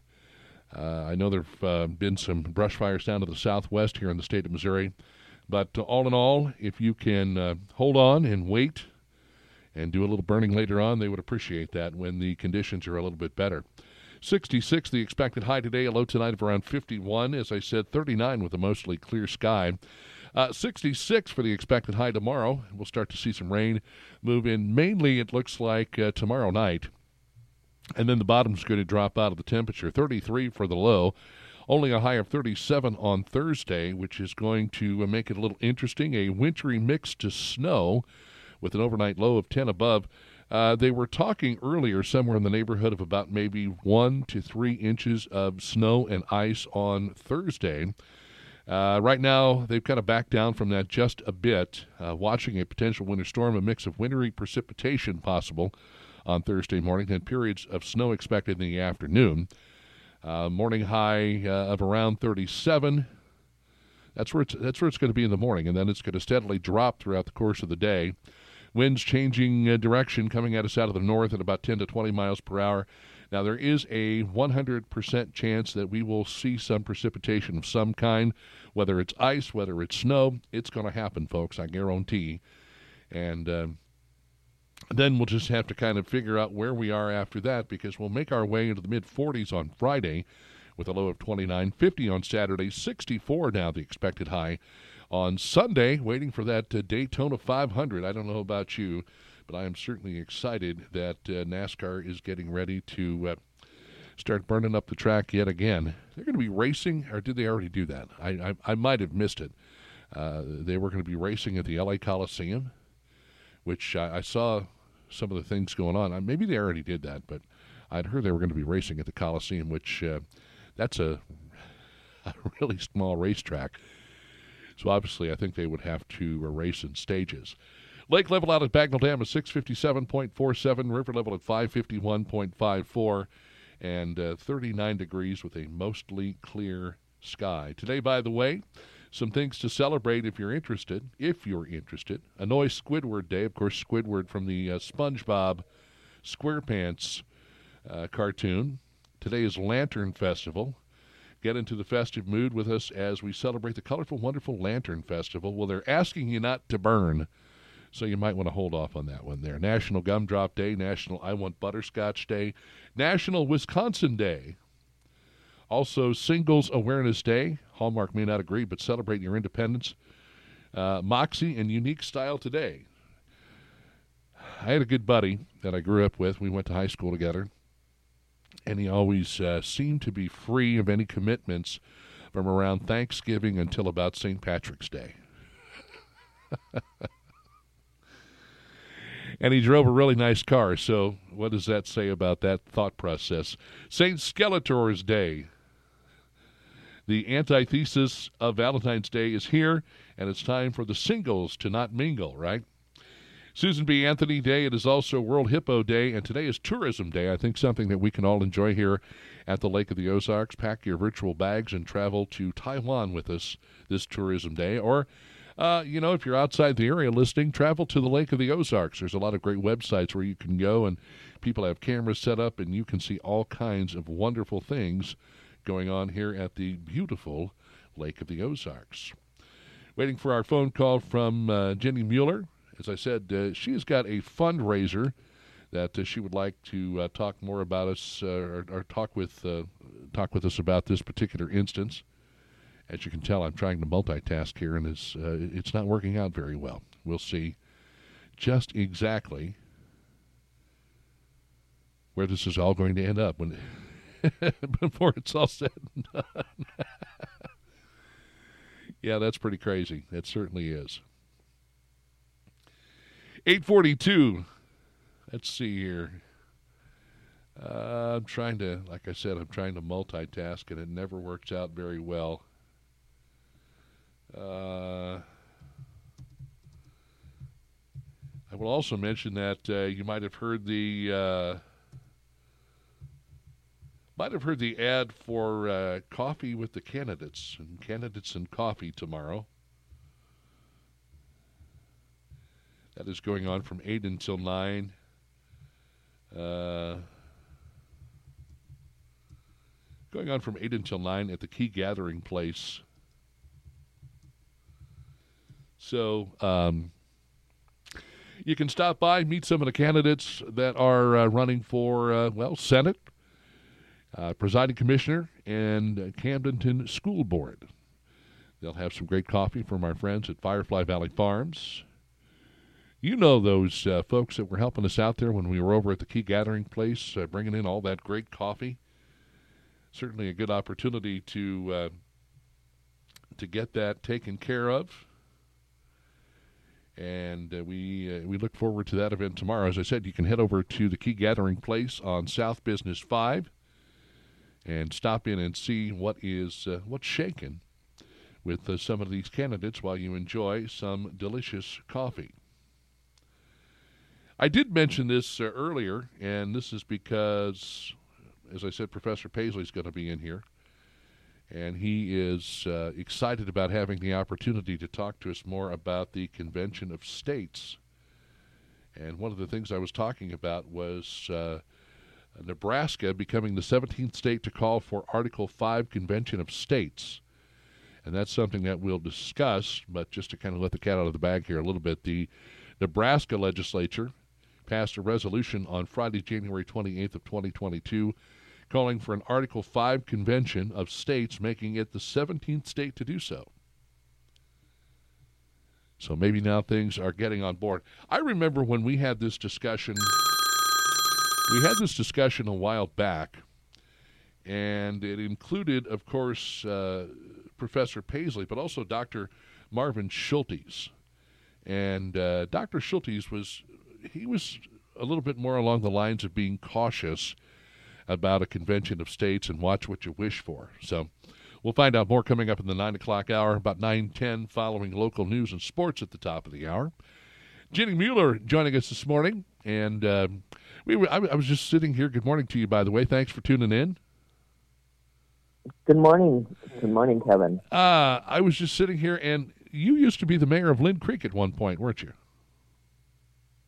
I know there have been some brush fires down to the southwest here in the state of Missouri, but all in all, if you can hold on and wait and do a little burning later on, they would appreciate that when the conditions are a little bit better. 66, the expected high today, a low tonight of around 51. As I said, 39 with a mostly clear sky. 66 for the expected high tomorrow. We'll start to see some rain move in. Mainly, it looks like tomorrow night. And then the bottom's going to drop out of the temperature. 33 for the low. Only a high of 37 on Thursday, which is going to make it a little interesting. A wintry mix to snow with an overnight low of 10 above. They were talking earlier somewhere in the neighborhood of about maybe 1 to 3 inches of snow and ice on Thursday. Right now, they've kind of backed down from that just a bit, watching a potential winter storm, a mix of wintry precipitation possible on Thursday morning, and periods of snow expected in the afternoon. Morning high of around 37. That's where it's going to be in the morning, and then it's going to steadily drop throughout the course of the day. Winds changing direction, coming at us out of the north at about 10 to 20 miles per hour. Now, there is a 100% chance that we will see some precipitation of some kind, whether it's ice, whether it's snow. It's going to happen, folks, I guarantee. And then we'll just have to kind of figure out where we are after that, because we'll make our way into the mid-40s on Friday with a low of 29, 50 on Saturday, 64 now the expected high on Sunday, waiting for that Daytona 500. I don't know about you, but I am certainly excited that NASCAR is getting ready to start burning up the track yet again. They're going to be racing, or did they already do that? I might have missed it. They were going to be racing at the LA Coliseum, which I saw some of the things going on. Maybe they already did that, but I'd heard they were going to be racing at the Coliseum, which that's a really small racetrack. So obviously I think they would have to race in stages. Lake level out at Bagnell Dam is 657.47, river level at 551.54, and 39 degrees with a mostly clear sky. Today, by the way, some things to celebrate if you're interested. Annoy Squidward Day. Of course, Squidward from the SpongeBob SquarePants cartoon. Today is Lantern Festival. Get into the festive mood with us as we celebrate the colorful, wonderful Lantern Festival. Well, they're asking you not to burn, so you might want to hold off on that one there. National Gumdrop Day, National I Want Butterscotch Day, National Wisconsin Day. Also, Singles Awareness Day. Hallmark may not agree, but celebrate your independence. Moxie and Unique Style today. I had a good buddy that I grew up with. We went to high school together, and he always seemed to be free of any commitments from around Thanksgiving until about St. Patrick's Day. And he drove a really nice car, so what does that say about that thought process? St. Skeletor's Day. The antithesis of Valentine's Day is here, and it's time for the singles to not mingle, right? Susan B. Anthony Day. It is also World Hippo Day, and today is Tourism Day. I think something that we can all enjoy here at the Lake of the Ozarks. Pack your virtual bags and travel to Taiwan with us this Tourism Day, or you know, if you're outside the area listening, travel to the Lake of the Ozarks. There's a lot of great websites where you can go, and people have cameras set up, and you can see all kinds of wonderful things going on here at the beautiful Lake of the Ozarks. Waiting for our phone call from Ginny Mueller. As I said, she has got a fundraiser that she would like to talk more about us, or talk with us about this particular instance. As you can tell, I'm trying to multitask here, and it's not working out very well. We'll see just exactly where this is all going to end up when before it's all said and done. Yeah, that's pretty crazy. That certainly is. 8:42. Let's see here. I'm trying to, like I said, multitask, and it never works out very well. I will also mention that you might have heard the ad for coffee with the candidates and coffee tomorrow. That is going on from 8 until 9. Going on from 8 until 9 at the Key Gathering Place. So you can stop by, meet some of the candidates that are running for, Senate, presiding commissioner, and Camdenton School Board. They'll have some great coffee from our friends at Firefly Valley Farms. You know those folks that were helping us out there when we were over at the Key Gathering Place, bringing in all that great coffee. Certainly a good opportunity to get that taken care of. And we look forward to that event tomorrow. As I said, you can head over to the Key Gathering Place on South Business 5 and stop in and see what's shaking with some of these candidates while you enjoy some delicious coffee. I did mention this earlier, and this is because, as I said, Professor Paisley's going to be in here. And he is excited about having the opportunity to talk to us more about the Convention of States. And one of the things I was talking about was Nebraska becoming the 17th state to call for Article 5 Convention of States. And that's something that we'll discuss, but just to kind of let the cat out of the bag here a little bit, the Nebraska legislature passed a resolution on Friday, January 28th of 2022, calling for an Article 5 convention of states, making it the 17th state to do so. So maybe now things are getting on board. I remember when we had this discussion. We had this discussion a while back, and it included, of course, Professor Paisley, but also Dr. Marvin Schultes. And Dr. Schultes was a little bit more along the lines of being cautious about a convention of states and watch what you wish for. So we'll find out more coming up in the 9 o'clock hour, about 9:10, following local news and sports at the top of the hour. Ginny Mueller joining us this morning, and I was just sitting here. Good morning to you, by the way. Thanks for tuning in. Good morning. Good morning, Kevin. I was just sitting here, and you used to be the mayor of Linn Creek at one point, weren't you?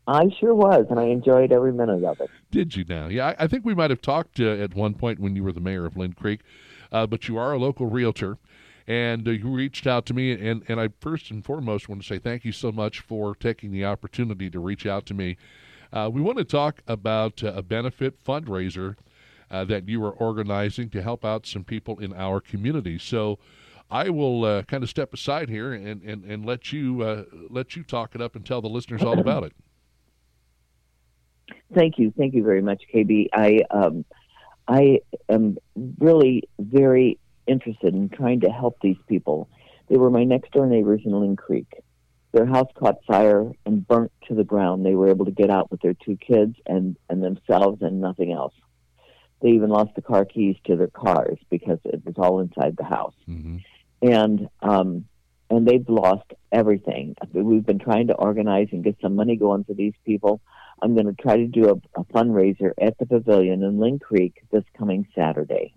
I sure was, and I enjoyed every minute of it. Did you now? Yeah, I think we might have talked at one point when you were the mayor of Linn Creek, but you are a local realtor, and you reached out to me, and I first and foremost want to say thank you so much for taking the opportunity to reach out to me. We want to talk about a benefit fundraiser that you are organizing to help out some people in our community. So I will kind of step aside here and let you talk it up and tell the listeners all about it. Thank you very much, KB. I am really very interested in trying to help these people. They were my next door neighbors in Linn Creek. Their house caught fire and burnt to the ground. They were able to get out with their two kids and themselves and nothing else. They even lost the car keys to their cars because it was all inside the house. Mm-hmm. And they've lost everything. We've been trying to organize and get some money going for these people. I'm going to try to do a fundraiser at the pavilion in Linn Creek this coming Saturday.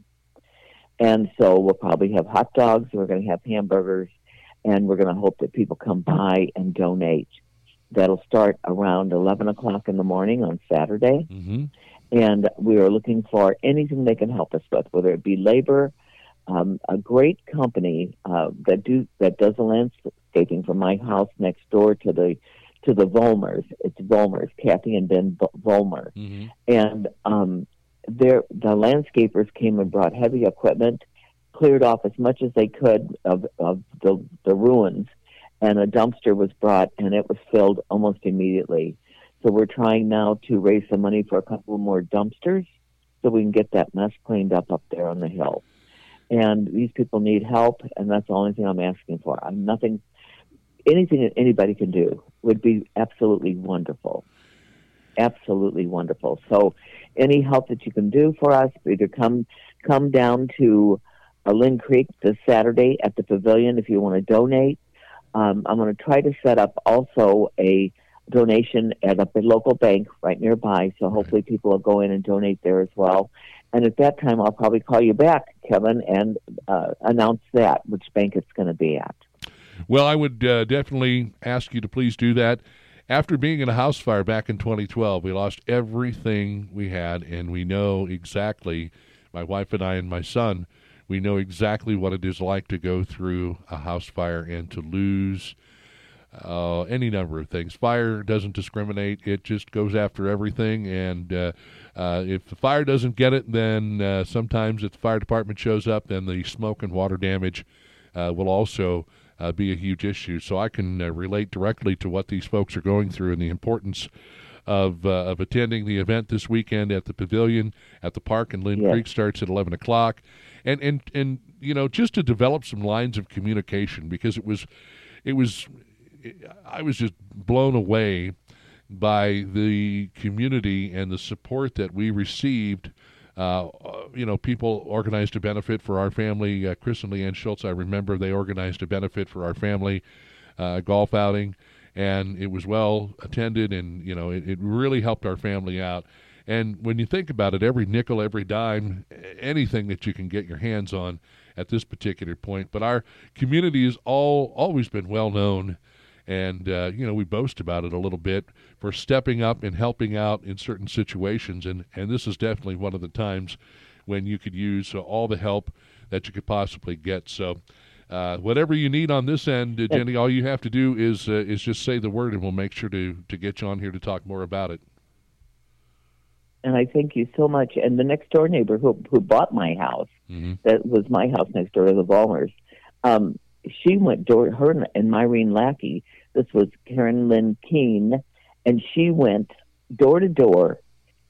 And so we'll probably have hot dogs, we're going to have hamburgers, and we're going to hope that people come by and donate. That'll start around 11 o'clock in the morning on Saturday. Mm-hmm. And we are looking for anything they can help us with, whether it be labor. A great company that does the landscaping from my house next door to the Vollmers. It's Vollmers, Kathy and Ben Vollmer. Mm-hmm. And the landscapers came and brought heavy equipment, cleared off as much as they could of the ruins, and a dumpster was brought, and it was filled almost immediately. So we're trying now to raise some money for a couple more dumpsters so we can get that mess cleaned up there on the hill. And these people need help, and that's the only thing I'm asking for. Anything that anybody can do would be absolutely wonderful. Absolutely wonderful. So any help that you can do for us, either come down to Linn Creek this Saturday at the pavilion if you want to donate. I'm going to try to set up also a donation at a local bank right nearby, so hopefully people will go in and donate there as well. And at that time, I'll probably call you back, Kevin, and announce that, which bank it's going to be at. Well, I would definitely ask you to please do that. After being in a house fire back in 2012, we lost everything we had, and we know exactly, my wife and I and my son, we know exactly what it is like to go through a house fire and to lose any number of things. Fire doesn't discriminate. It just goes after everything, and if the fire doesn't get it, then sometimes if the fire department shows up, then the smoke and water damage will also be a huge issue. So I can relate directly to what these folks are going through and the importance of attending the event this weekend at the pavilion at the park in Linn Creek. Starts at 11 o'clock. And you know, just to develop some lines of communication, because I was just blown away by the community and the support that we received. People organized a benefit for our family. Chris and Leanne Schultz, I remember they organized a benefit for our family golf outing, and it was well attended, and, you know, it really helped our family out. And when you think about it, every nickel, every dime, anything that you can get your hands on at this particular point. But our community has always been well known. And, we boast about it a little bit for stepping up and helping out in certain situations. And this is definitely one of the times when you could use all the help that you could possibly get. So whatever you need on this end, Jenny, all you have to do is just say the word, and we'll make sure to get you on here to talk more about it. And I thank you so much. And the next door neighbor who bought my house, mm-hmm. that was my house next door to the Vollmers, she went door, her and Myrene Lackey, This was Karen Lynn Keene, and she went door to door,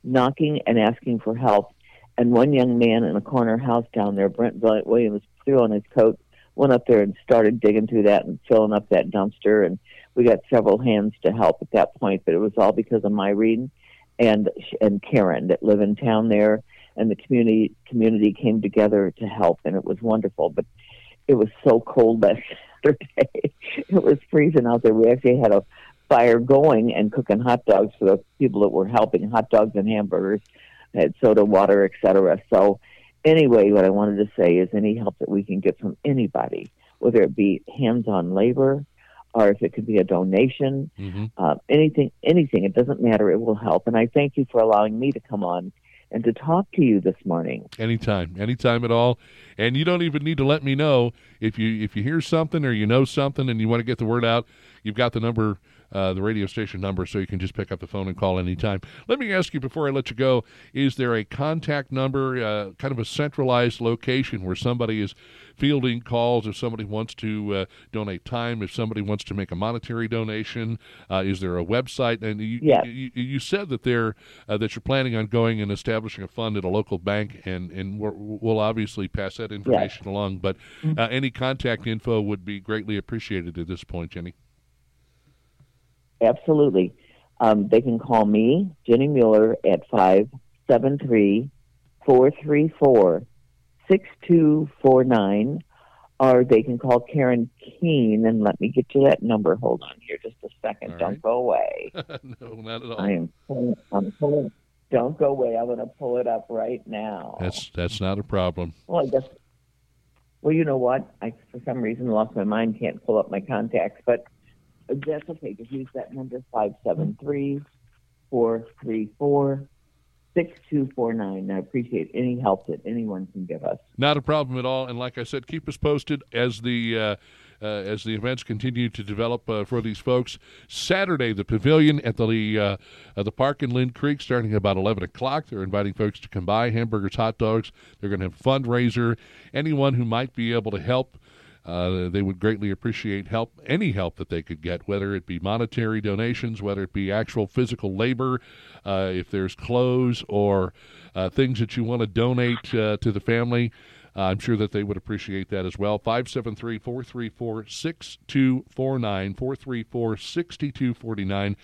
knocking and asking for help. And one young man in a corner house down there, Brent Williams, threw on his coat, went up there and started digging through that and filling up that dumpster. And we got several hands to help at that point, but it was all because of Myrene and Karen that live in town there. And the community came together to help, and it was wonderful. But it was so cold last Saturday. It was freezing out there. We actually had a fire going and cooking hot dogs for the people that were helping, hot dogs and hamburgers, had soda water, etc. So anyway, what I wanted to say is any help that we can get from anybody, whether it be hands-on labor or if it could be a donation, anything, it doesn't matter, it will help. And I thank you for allowing me to come on and to talk to you this morning. Anytime at all. And you don't even need to let me know if you hear something or you know something and you want to get the word out. You've got the number, the radio station number, so you can just pick up the phone and call anytime. Let me ask you before I let you go: is there a contact number, kind of a centralized location where somebody is fielding calls if somebody wants to donate time, if somebody wants to make a monetary donation? Is there a website? And you said that that you're planning on going and establishing a fund at a local bank, and we'll obviously pass that information along. But any contact info would be greatly appreciated at this point, Ginny. Absolutely. They can call me, Ginny Mueller, at 573-434-6249, or they can call Karen Keene, and let me get you that number. Hold on here just a second. All right. Don't go away. No, not at all. I'm pulling. Don't go away. I'm going to pull it up right now. That's not a problem. Well, I guess. Well, you know what? I, for some reason, lost my mind. Can't pull up my contacts, but that's okay. Just use that number, 573-434-6249. I appreciate any help that anyone can give us. Not a problem at all. And like I said, keep us posted as the events continue to develop for these folks. Saturday, the pavilion at the park in Linn Creek, starting at about 11 o'clock. They're inviting folks to come by, hamburgers, hot dogs. They're going to have a fundraiser. Anyone who might be able to help, they would greatly appreciate any help that they could get, whether it be monetary donations, whether it be actual physical labor, if there's clothes or things that you want to donate to the family. I'm sure that they would appreciate that as well. 573-434-6249, 434-6249.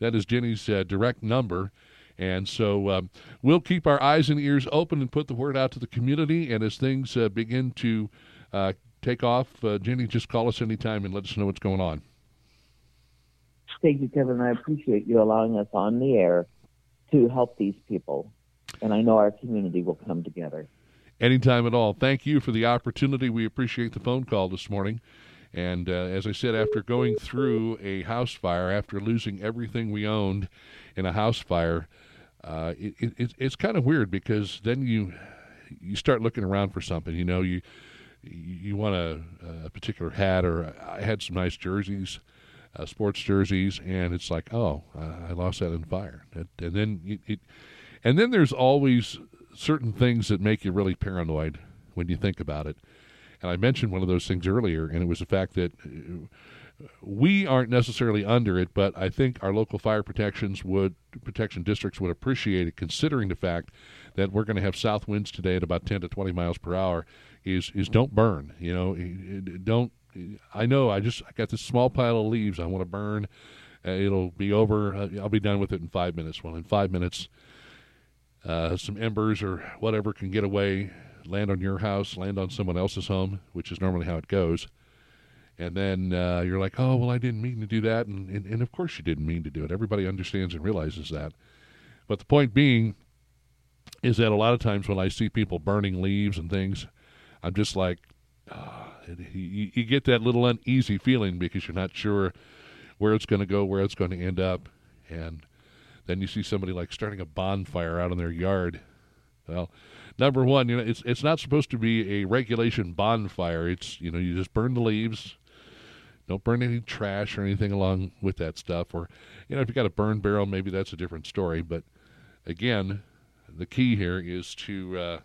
That is Ginny's direct number. And so we'll keep our eyes and ears open and put the word out to the community. And as things begin to take off, Ginny, just call us anytime and let us know what's going on. Thank you, Kevin. I appreciate you allowing us on the air to help these people. And I know our community will come together. Anytime at all. Thank you for the opportunity. We appreciate the phone call this morning. And as I said, after going through a house fire, after losing everything we owned in a house fire, it's kind of weird because then you start looking around for something. You know, you want a particular hat, or I had some nice jerseys, sports jerseys, and it's like, oh, I lost that in fire. And then there's always certain things that make you really paranoid when you think about it. And I mentioned one of those things earlier, and it was the fact that we aren't necessarily under it, but I think our local fire protection districts would appreciate it, considering the fact that we're going to have south winds today at about 10 to 20 miles per hour. Is don't burn, you know. Don't. I know. I got this small pile of leaves I want to burn. It'll be over. I'll be done with it in 5 minutes. Well, in 5 minutes, some embers or whatever can get away, land on your house, land on someone else's home, which is normally how it goes. And then you're like, oh, well, I didn't mean to do that. And of course you didn't mean to do it. Everybody understands and realizes that. But the point being is that a lot of times when I see people burning leaves and things, I'm just like, you get that little uneasy feeling because you're not sure where it's going to go, where it's going to end up. And then you see somebody like starting a bonfire out in their yard. Well, number one, you know, it's not supposed to be a regulation bonfire. It's, you know, you just burn the leaves. Don't burn any trash or anything along with that stuff. Or, you know, if you got a burn barrel, maybe that's a different story. But again, the key here is to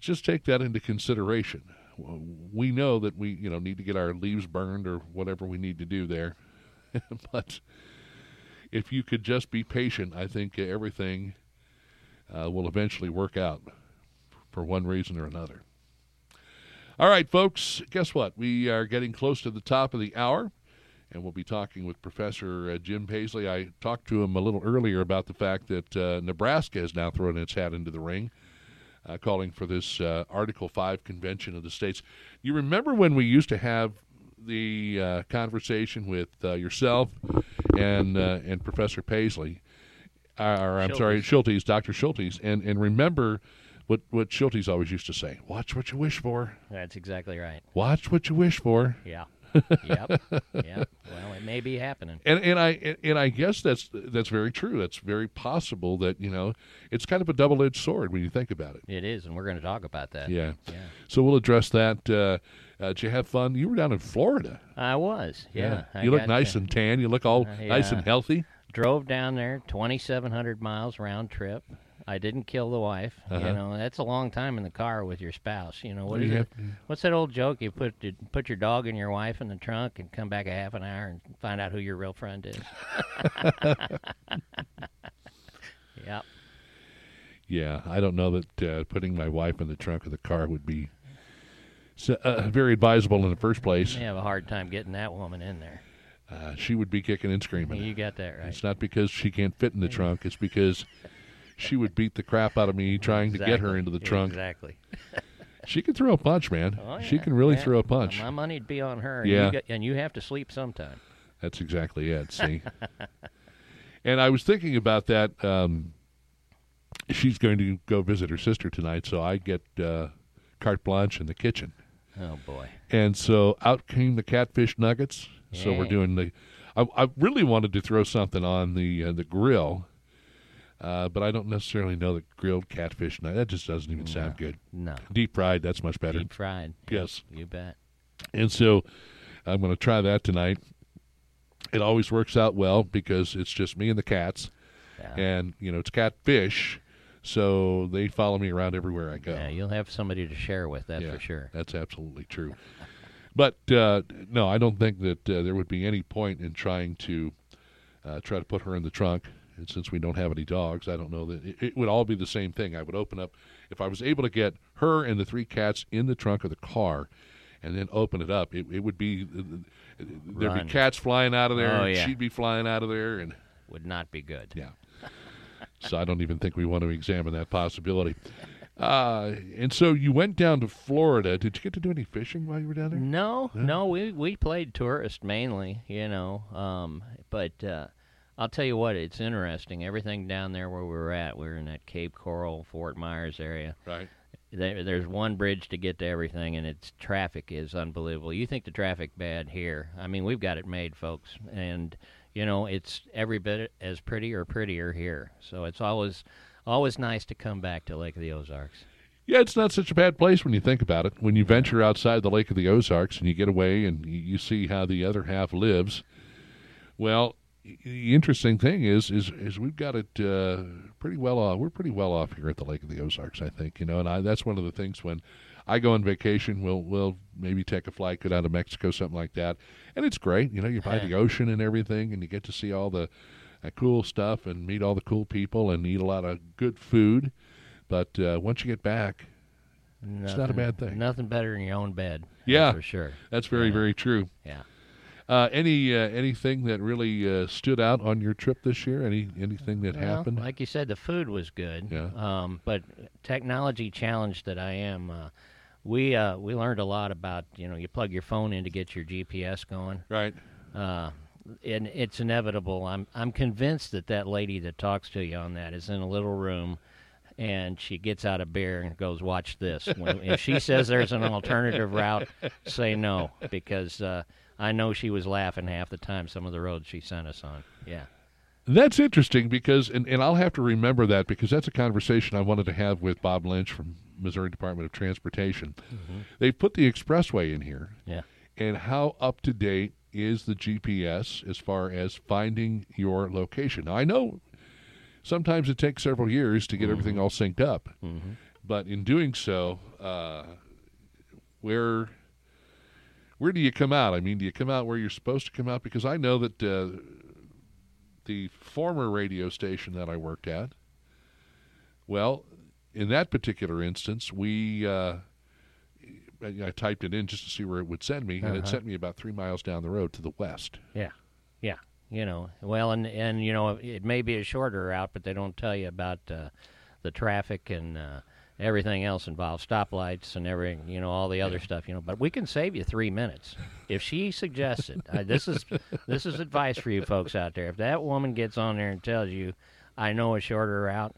just take that into consideration we know that we, you know, need to get our leaves burned or whatever we need to do there. But if you could just be patient, I think everything will eventually work out for one reason or another. All right, folks, guess what? We are getting close to the top of the hour, and we'll be talking with Professor Jim Paisley. I talked to him a little earlier about the fact that Nebraska has now thrown its hat into the ring, calling for this Article 5 Convention of the States. You remember when we used to have the conversation with yourself and Professor Paisley, or I'm Schultes. Sorry, Schultes, Dr. Schultes, and remember what Schultes always used to say, watch what you wish for. That's exactly right. Watch what you wish for. Yeah. Yep. Yep. Well, it may be happening. And I guess that's very true. That's very possible that, you know, it's kind of a double-edged sword when you think about it. It is, and we're going to talk about that. Yeah. So we'll address that. Did you have fun? You were down in Florida. I was, yeah. You look nice and tan. You look all nice and healthy. Drove down there, 2,700 miles round trip. I didn't kill the wife. You know, that's a long time in the car with your spouse. You know, what's that old joke? You put your dog and your wife in the trunk and come back a half an hour and find out who your real friend is. Yep. Yeah, I don't know that putting my wife in the trunk of the car would be very advisable in the first place. You have a hard time getting that woman in there. She would be kicking and screaming. You got that right. It's not because she can't fit in the trunk. It's because... she would beat the crap out of me trying to get her into the trunk. Exactly. She can throw a punch, man. Oh, yeah. She can really throw a punch. My money'd be on her. Yeah. And you have to sleep sometime. That's exactly it, see. And I was thinking about that. She's going to go visit her sister tonight, so I get carte blanche in the kitchen. Oh, boy. And so out came the catfish nuggets. Yeah. So we're doing the... I really wanted to throw something on the grill. But I don't necessarily know that grilled catfish. That just doesn't even sound good. No. Deep fried, that's much better. Deep fried. Yes. You bet. And so I'm going to try that tonight. It always works out well because it's just me and the cats. Yeah. And, you know, it's catfish, so they follow me around everywhere I go. Yeah, you'll have somebody to share with, that's for sure. That's absolutely true. But, no, I don't think that there would be any point in trying to put her in the trunk. And since we don't have any dogs, I don't know that it would all be the same thing. I would open up, if I was able to get her and the three cats in the trunk of the car and then open it up, it would be, there'd be cats flying out of there, and she'd be flying out of there. And would not be good. Yeah. So I don't even think we want to examine that possibility. And so you went down to Florida. Did you get to do any fishing while you were down there? No, we played tourist mainly, you know, but... I'll tell you what, it's interesting. Everything down there where we were at, we were in that Cape Coral, Fort Myers area. Right. There's one bridge to get to everything, and its traffic is unbelievable. You think the traffic bad here. I mean, we've got it made, folks. And, you know, it's every bit as pretty or prettier here. So it's always nice to come back to Lake of the Ozarks. Yeah, it's not such a bad place when you think about it. When you venture outside the Lake of the Ozarks and you get away and you see how the other half lives, well... the interesting thing is we've got it pretty well off. We're pretty well off here at the Lake of the Ozarks, I think. You know, and that's one of the things when I go on vacation, we'll maybe take a flight, go down to Mexico, something like that, and it's great. You know, you're by the ocean and everything, and you get to see all the cool stuff and meet all the cool people and eat a lot of good food. But once you get back, it's not a bad thing. Nothing better than your own bed. Yeah, for sure. That's very, very true. Yeah. Anything that really stood out on your trip this year? Anything that happened? Like you said, the food was good. Yeah. But technology challenged that I am, we learned a lot about, you know, you plug your phone in to get your GPS going. Right. And it's inevitable. I'm convinced that lady that talks to you on that is in a little room. And she gets out a beer and goes, watch this. If she says there's an alternative route, say no, because I know she was laughing half the time some of the roads she sent us on. Yeah. That's interesting because, and I'll have to remember that because that's a conversation I wanted to have with Bob Lynch from Missouri Department of Transportation. Mm-hmm. They put the expressway in here. Yeah. And how up to date is the GPS as far as finding your location? Now, I know... sometimes it takes several years to get everything all synced up. Mm-hmm. But in doing so, where do you come out? I mean, do you come out where you're supposed to come out? Because I know that the former radio station that I worked at, well, in that particular instance, we I typed it in just to see where it would send me, and it sent me about 3 miles down the road to the west. Yeah, yeah. You know, well, and you know, it may be a shorter route, but they don't tell you about the traffic and everything else involved, stoplights and everything, you know, all the other stuff, you know. But we can save you 3 minutes. If she suggests it, this is advice for you folks out there. If that woman gets on there and tells you, I know a shorter route,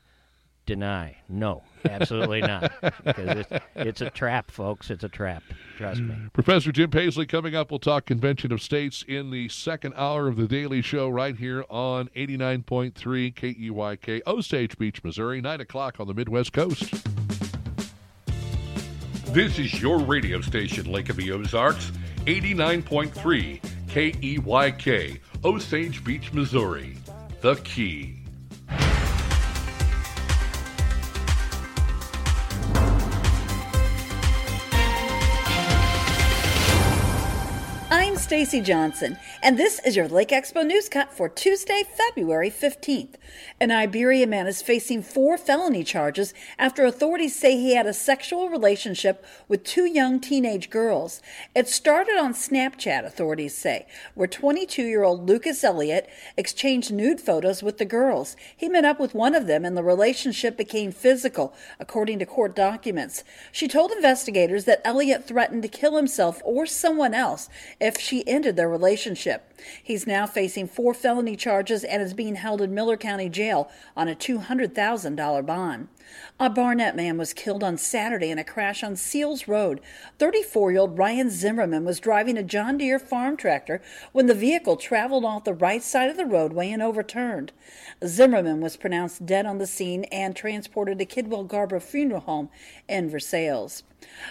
deny. No, absolutely not. Because it's a trap, folks. It's a trap. Trust me. Professor Jim Paisley coming up. We'll talk Convention of States in the second hour of The Daily Show right here on 89.3 KEYK, Osage Beach, Missouri, 9 o'clock on the Midwest Coast. This is your radio station, Lake of the Ozarks, 89.3 KEYK, Osage Beach, Missouri, The Key. I'm Stacy Johnson, and this is your Lake Expo News Cut for Tuesday, February 15th. An Iberia man is facing 4 felony charges after authorities say he had a sexual relationship with 2 young teenage girls. It started on Snapchat, authorities say, where 22-year-old Lucas Elliott exchanged nude photos with the girls. He met up with one of them, and the relationship became physical, according to court documents. She told investigators that Elliott threatened to kill himself or someone else if she ended their relationship. He's now facing 4 felony charges and is being held in Miller County Jail on a $200,000 bond. A Barnett man was killed on Saturday in a crash on Seals Road. 34-year-old Ryan Zimmerman was driving a John Deere farm tractor when the vehicle traveled off the right side of the roadway and overturned. Zimmerman was pronounced dead on the scene and transported to Kidwell Garber Funeral Home in Versailles.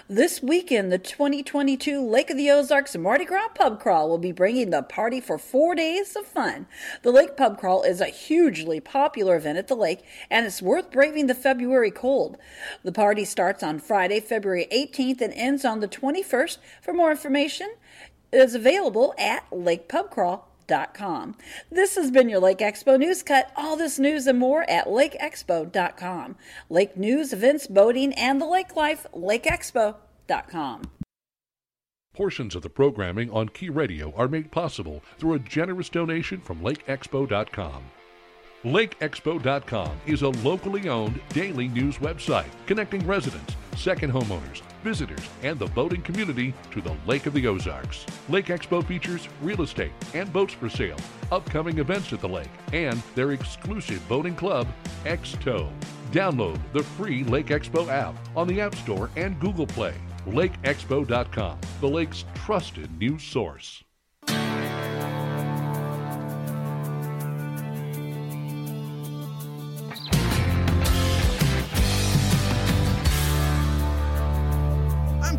This weekend, the 2022 Lake of the Ozarks Mardi Gras Pub Crawl will be bringing the party for 4 days of fun. The Lake Pub Crawl is a hugely popular event at the lake, and it's worth braving the February cold. The party starts on Friday, February 18th, and ends on the 21st. For more information, it is available at LakePubCrawl.com. This has been your Lake Expo News Cut. All this news and more at LakeExpo.com. Lake news, events, boating, and the lake life, LakeExpo.com. Portions of the programming on Key Radio are made possible through a generous donation from LakeExpo.com. LakeExpo.com is a locally owned daily news website connecting residents, second homeowners, visitors, and the boating community to the Lake of the Ozarks. Lake Expo features real estate and boats for sale, upcoming events at the lake, and their exclusive boating club, X-Tow. Download the free Lake Expo app on the App Store and Google Play. LakeExpo.com, the lake's trusted news source.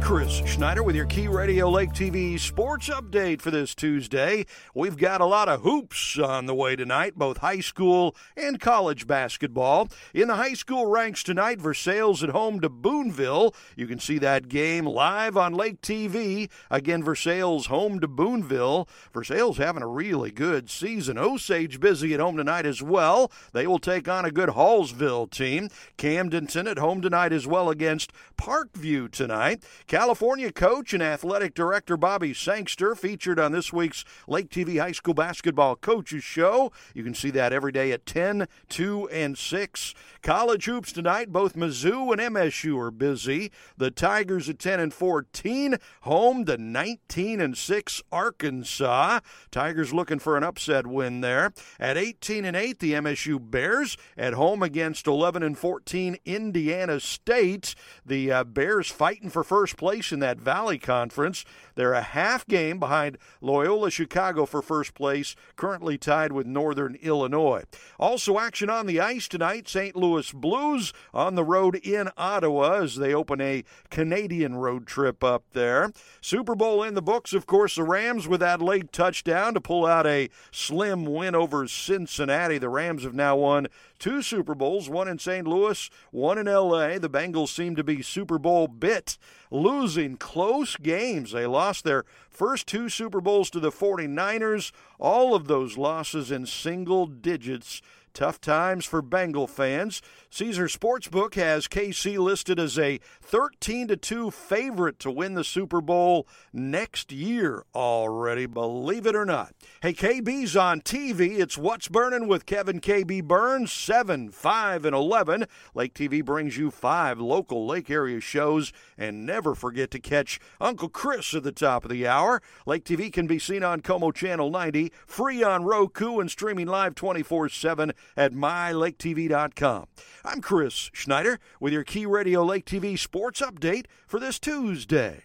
Chris Schneider with your Key Radio Lake TV sports update for this Tuesday. We've got a lot of hoops on the way tonight, both high school and college basketball. In the high school ranks tonight, Versailles at home to Boonville. You can see that game live on Lake TV. Again, Versailles home to Boonville. Versailles having a really good season. Osage busy at home tonight as well. They will take on a good Hallsville team. Camdenton at home tonight as well against Parkview tonight. California coach and athletic director Bobby Sankster featured on this week's Lake TV High School Basketball Coaches Show. You can see that every day at 10, 2, and 6. College hoops tonight, both Mizzou and MSU are busy. The Tigers at 10 and 14, home to 19 and 6 Arkansas. Tigers looking for an upset win there. At 18 and 8, the MSU Bears at home against 11 and 14 Indiana State. The Bears fighting for first place in that Valley Conference. They're a half game behind Loyola Chicago for first place, currently tied with Northern Illinois. Also action on the ice tonight, St. Louis Blues on the road in Ottawa as they open a Canadian road trip up there. Super Bowl in the books, of course, the Rams with that late touchdown to pull out a slim win over Cincinnati. The Rams have now won two Super Bowls, one in St. Louis, one in L.A. The Bengals seem to be Super Bowl bit, losing close games. They lost their first two Super Bowls to the 49ers, all of those losses in single digits. Tough times for Bengal fans. Caesars Sportsbook has KC listed as a 13-2 favorite to win the Super Bowl next year already, believe it or not. Hey, KB's on TV. It's What's Burning with Kevin KB Burns, 7, 5, and 11. Lake TV brings you 5 local lake area shows, and never forget to catch Uncle Chris at the top of the hour. Lake TV can be seen on Como Channel 90, free on Roku, and streaming live 24/7. At MyLakeTV.com. I'm Chris Schneider with your Key Radio Lake TV Sports Update for this Tuesday.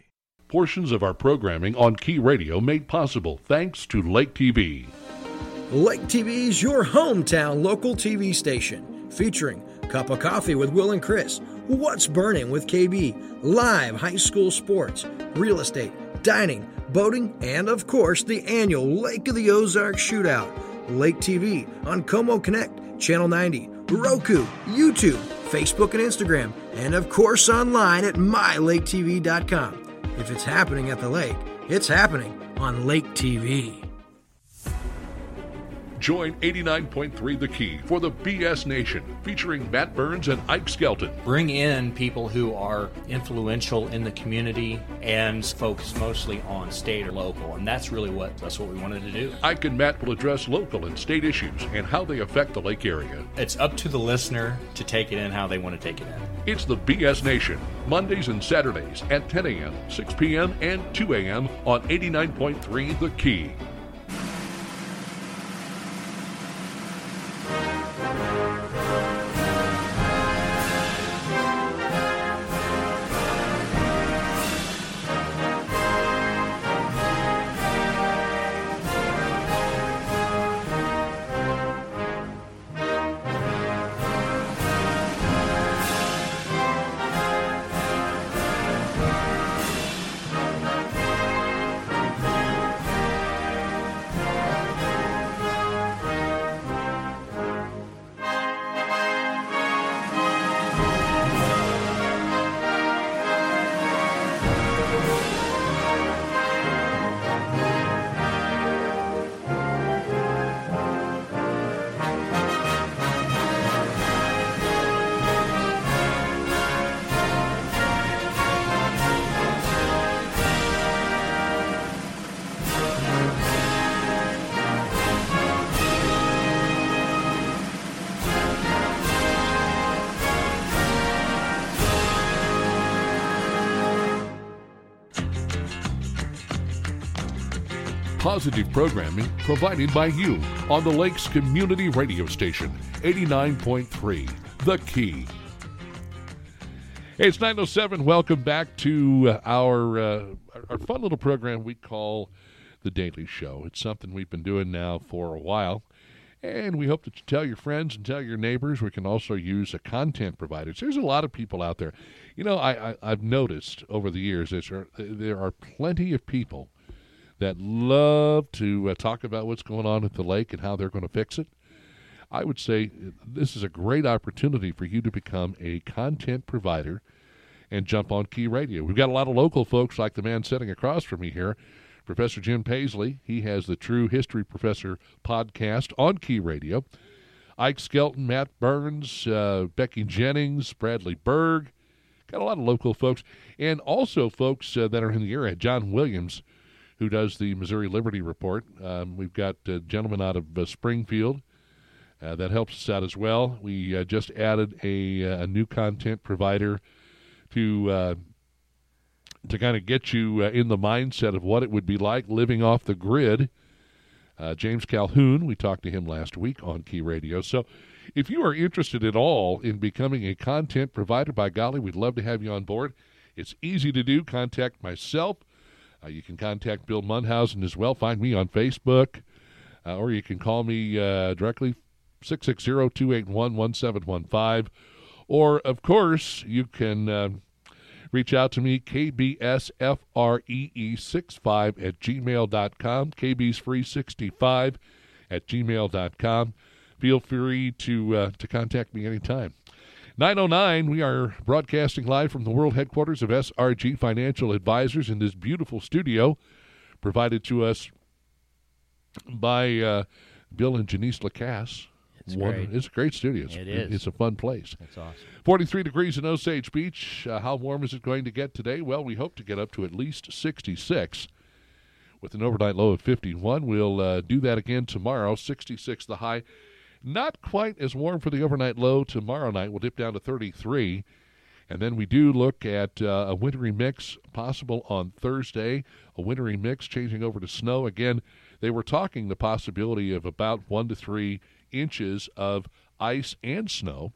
Portions of our programming on Key Radio made possible thanks to Lake TV. Lake TV is your hometown local TV station, featuring Cup of Coffee with Will and Chris, What's Burning with KB, live high school sports, real estate, dining, boating, and of course the annual Lake of the Ozarks Shootout. Lake TV on Como Connect, Channel 90, Roku, YouTube, Facebook, and Instagram, and of course online at MyLakeTV.com. If it's happening at the lake, it's happening on Lake TV. Join 89.3 The Key for the BS Nation, featuring Matt Burns and Ike Skelton. Bring in people who are influential in the community and focus mostly on state or local, and that's what we wanted to do. Ike and Matt will address local and state issues and how they affect the lake area. It's up to the listener to take it in how they want to take it in. It's the BS Nation, Mondays and Saturdays at 10 a.m., 6 p.m., and 2 a.m. on 89.3 The Key. Positive programming provided by you on the Lake's community radio station, 89.3, The Key. It's 9:07. Welcome back to our fun little program we call The Daily Show. It's something we've been doing now for a while, and we hope that you tell your friends and tell your neighbors. We can also use a content provider. There's a lot of people out there. You know, I've noticed over the years there are plenty of people that love to talk about what's going on at the lake and how they're going to fix it. I would say this is a great opportunity for you to become a content provider and jump on Key Radio. We've got a lot of local folks like the man sitting across from me here, Professor Jim Paisley. He has the True History Professor podcast on Key Radio. Ike Skelton, Matt Burns, Becky Jennings, Bradley Berg. Got a lot of local folks. And also folks that are in the area, John Williams, who does the Missouri Liberty Report. We've got a gentleman out of Springfield that helps us out as well. We just added a new content provider to kind of get you in the mindset of what it would be like living off the grid. James Calhoun, we talked to him last week on Key Radio. So if you are interested at all in becoming a content provider, by golly, we'd love to have you on board. It's easy to do. Contact myself. You can contact Bill Munhausen as well. Find me on Facebook, or you can call me directly, 660-281-1715. Or, of course, you can reach out to me, kbsfree65 at gmail.com, kbsfree65 at gmail.com. feel free to contact me anytime. 9:09, we are broadcasting live from the world headquarters of SRG Financial Advisors in this beautiful studio provided to us by Bill and Janice Lacasse. It's a great studio. It is. It's a fun place. That's awesome. 43 degrees in Osage Beach. How warm is it going to get today? Well, we hope to get up to at least 66 with an overnight low of 51. We'll do that again tomorrow, 66 the high. Not quite as warm for the overnight low tomorrow night. We'll dip down to 33. And then we do look at a wintry mix possible on Thursday, a wintry mix changing over to snow. Again, they were talking the possibility of about 1 to 3 inches of ice and snow.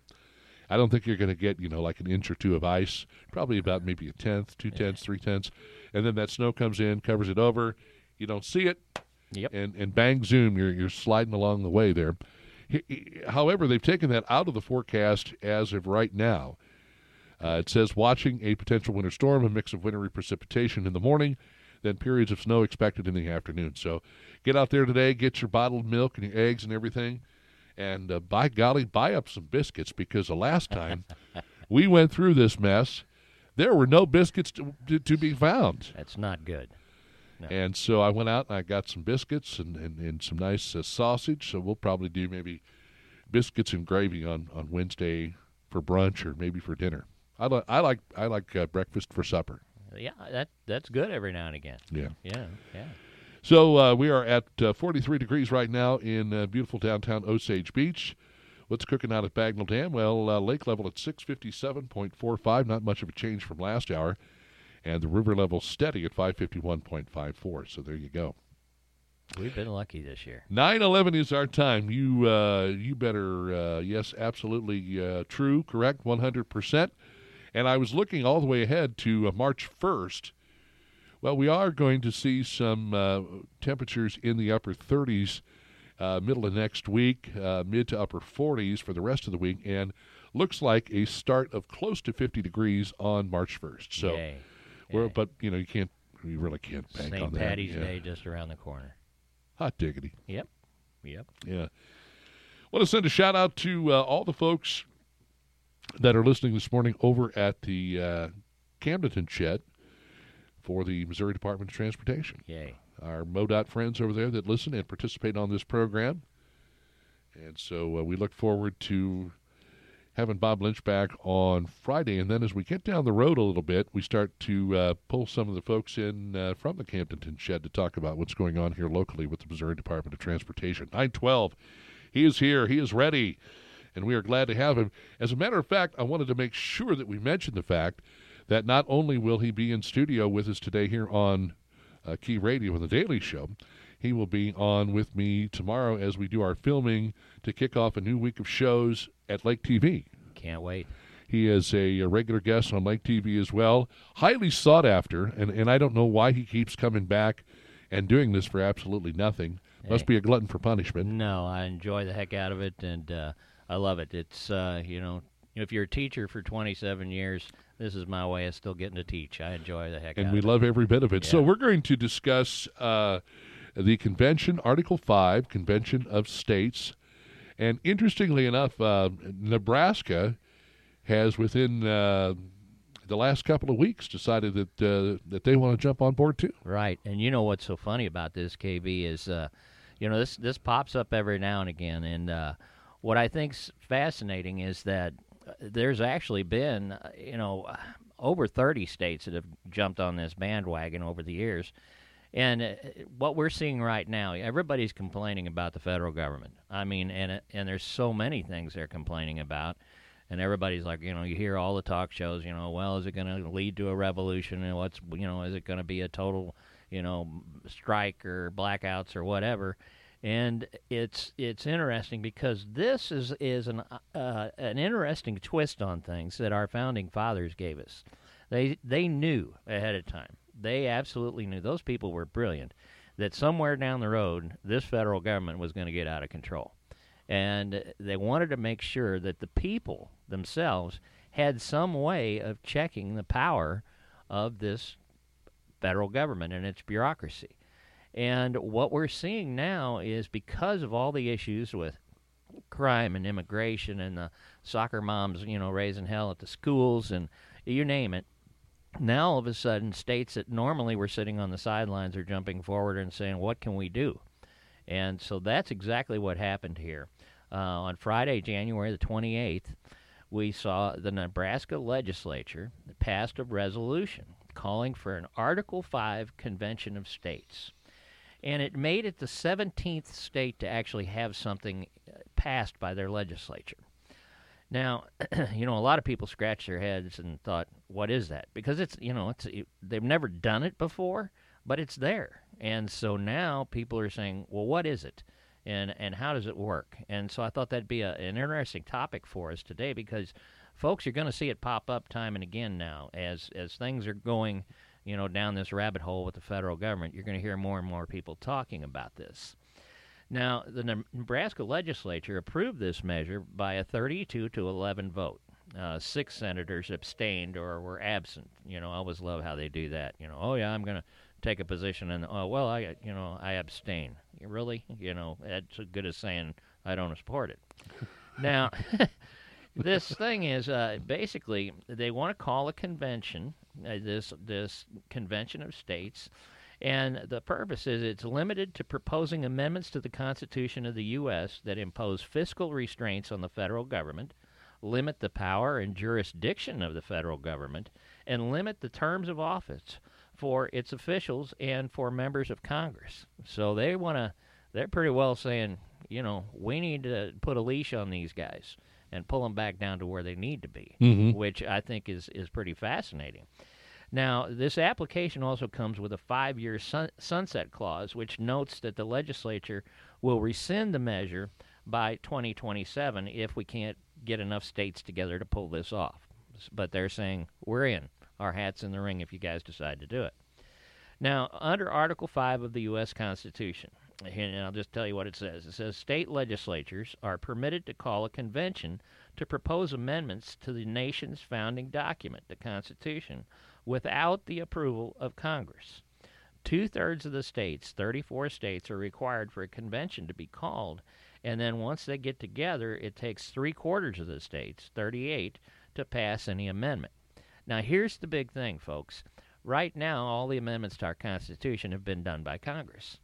I don't think you're going to get, like an inch or two of ice, probably about maybe a tenth, two-tenths, three-tenths. And then that snow comes in, covers it over. You don't see it, and bang, zoom, you're sliding along the way there. However, they've taken that out of the forecast as of right now. It says, watching a potential winter storm, a mix of wintry precipitation in the morning, then periods of snow expected in the afternoon. So get out there today, get your bottled milk and your eggs and everything, and by golly, buy up some biscuits, because the last time we went through this mess, there were no biscuits to be found. That's not good. No. And so I went out and I got some biscuits and some nice sausage. So we'll probably do maybe biscuits and gravy on Wednesday for brunch or maybe for dinner. I like breakfast for supper. Yeah, that's good every now and again. Yeah. So we are at 43 degrees right now in beautiful downtown Osage Beach. What's cooking out at Bagnell Dam? Well, lake level at 657.45, not much of a change from last hour. And the river level steady at 551.54, so there you go. We've been lucky this year. 9:11 is our time. You better, yes, absolutely true, correct, 100%. And I was looking all the way ahead to March 1st. Well, we are going to see some temperatures in the upper 30s middle of next week, mid to upper 40s for the rest of the week, and looks like a start of close to 50 degrees on March 1st. So, yay. Yay. But you really can't bank on that. St. Paddy's Day just around the corner. Hot diggity. Yep. Yeah. Want to send a shout out to all the folks that are listening this morning over at the Camdenton shed for the Missouri Department of Transportation. Yay. Our MoDOT friends over there that listen and participate on this program. And so we look forward to having Bob Lynch back on Friday. And then as we get down the road a little bit, we start to pull some of the folks in from the Camdenton shed to talk about what's going on here locally with the Missouri Department of Transportation. 9:12, he is here. He is ready. And we are glad to have him. As a matter of fact, I wanted to make sure that we mentioned the fact that not only will he be in studio with us today here on Key Radio and The Daily Show, he will be on with me tomorrow as we do our filming to kick off a new week of shows at Lake TV. Can't wait. He is a regular guest on Lake TV as well, highly sought after, and I don't know why he keeps coming back and doing this for absolutely nothing. Hey. Must be a glutton for punishment. No, I enjoy the heck out of it, and I love it. It's, if you're a teacher for 27 years, this is my way of still getting to teach. I enjoy the heck out of it. And we love every bit of it. Yeah. So we're going to discuss the convention, Article 5, Convention of States. And interestingly enough, Nebraska has within the last couple of weeks decided that they want to jump on board too. Right. And you know what's so funny about this, KB, is this pops up every now and again. And what I think's fascinating is that there's actually been, over 30 states that have jumped on this bandwagon over the years. And what we're seeing right now, everybody's complaining about the federal government. I mean, and there's so many things they're complaining about. And everybody's like, you hear all the talk shows, well, is it going to lead to a revolution? And is it going to be a total, strike or blackouts or whatever? And it's interesting because this is an interesting twist on things that our founding fathers gave us. They knew ahead of time. They absolutely knew. Those people were brilliant. That somewhere down the road, this federal government was going to get out of control, and they wanted to make sure that the people themselves had some way of checking the power of this federal government and its bureaucracy. And what we're seeing now is because of all the issues with crime and immigration and the soccer moms, you know, raising hell at the schools and you name it. Now, all of a sudden, states that normally were sitting on the sidelines are jumping forward and saying, what can we do? And so that's exactly what happened here. On Friday, January the 28th, we saw the Nebraska legislature passed a resolution calling for an Article 5 Convention of States. And it made it the 17th state to actually have something passed by their legislature. Now, you know, a lot of people scratched their heads and thought, what is that? Because it's, you know, they've never done it before, but it's there. And so now people are saying, well, what is it? And how does it work? And so I thought that'd be an interesting topic for us today, because folks are going to see it pop up time and again now as things are going, you know, down this rabbit hole with the federal government. You're going to hear more and more people talking about this. Now, the Nebraska legislature approved this measure by a 32-11 vote. 6 senators abstained or were absent. You know, I always love how they do that. You know, oh yeah, I'm going to take a position, and I abstain. Really? You know, that's as good as saying I don't support it. Now, this thing is basically they want to call a convention, this convention of states, and the purpose is it's limited to proposing amendments to the Constitution of the U.S. that impose fiscal restraints on the federal government, limit the power and jurisdiction of the federal government, and limit the terms of office for its officials and for members of Congress. So they're pretty well saying, you know, we need to put a leash on these guys and pull them back down to where they need to be, which I think is pretty fascinating. Now, this application also comes with a 5-year sunset clause, which notes that the legislature will rescind the measure by 2027 if we can't get enough states together to pull this off. But they're saying, we're in. Our hat's in the ring if you guys decide to do it. Now, under Article 5 of the U.S. Constitution, and I'll just tell you what it says. It says state legislatures are permitted to call a convention to propose amendments to the nation's founding document, the Constitution, without the approval of Congress. 2/3 of the states, 34 states, are required for a convention to be called, and then once they get together, it takes 3/4 of the states, 38, to pass any amendment. Now, here's the big thing, folks. Right now, all the amendments to our Constitution have been done by Congress.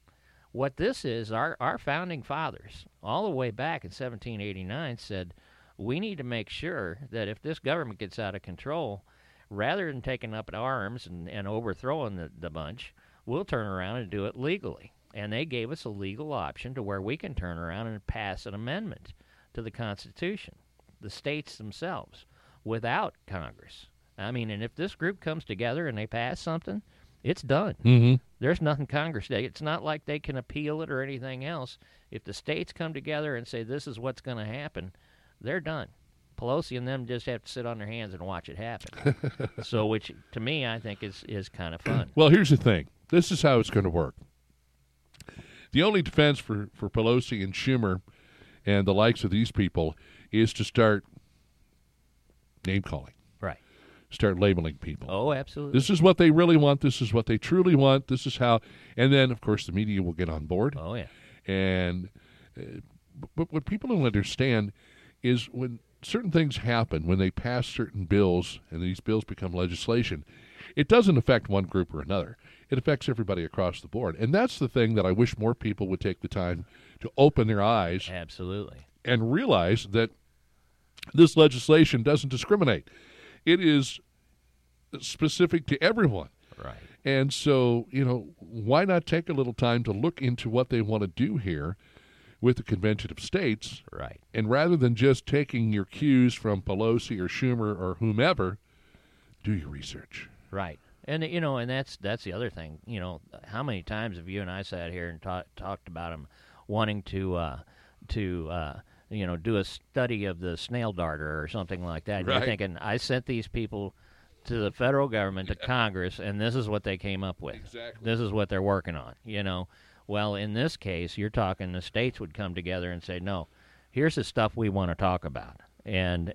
What this is, our founding fathers, all the way back in 1789, said, we need to make sure that if this government gets out of control, rather than taking up arms and overthrowing the bunch, we'll turn around and do it legally. And they gave us a legal option to where we can turn around and pass an amendment to the Constitution, the states themselves, without Congress. I mean, and if this group comes together and they pass something, it's done. Mm-hmm. There's nothing Congress. It's not like they can appeal it or anything else. If the states come together and say this is what's going to happen, they're done. Pelosi and them just have to sit on their hands and watch it happen. So, which to me, I think is kind of fun. Well, here's the thing. This is how it's going to work. The only defense for Pelosi and Schumer and the likes of these people is to start name-calling. Start labeling people. Oh, absolutely. This is what they really want. This is what they truly want. This is how. And then, of course, the media will get on board. Oh, yeah. And but what people don't understand is when certain things happen, when they pass certain bills and these bills become legislation, it doesn't affect one group or another. It affects everybody across the board. And that's the thing that I wish more people would take the time to open their eyes. Absolutely. And realize that this legislation doesn't discriminate. It is specific to everyone. Right. And so, you know, why not take a little time to look into what they want to do here with the Convention of States? Right. And rather than just taking your cues from Pelosi or Schumer or whomever, do your research. Right. And, you know, and that's the other thing. You know, how many times have you and I sat here and talked about them wanting to you know, do a study of the snail darter or something like that. Right. You're thinking, I sent these people to the federal government, to Congress, and this is what they came up with. Exactly. This is what they're working on, you know. Well, in this case, you're talking the states would come together and say, no, here's the stuff we want to talk about. And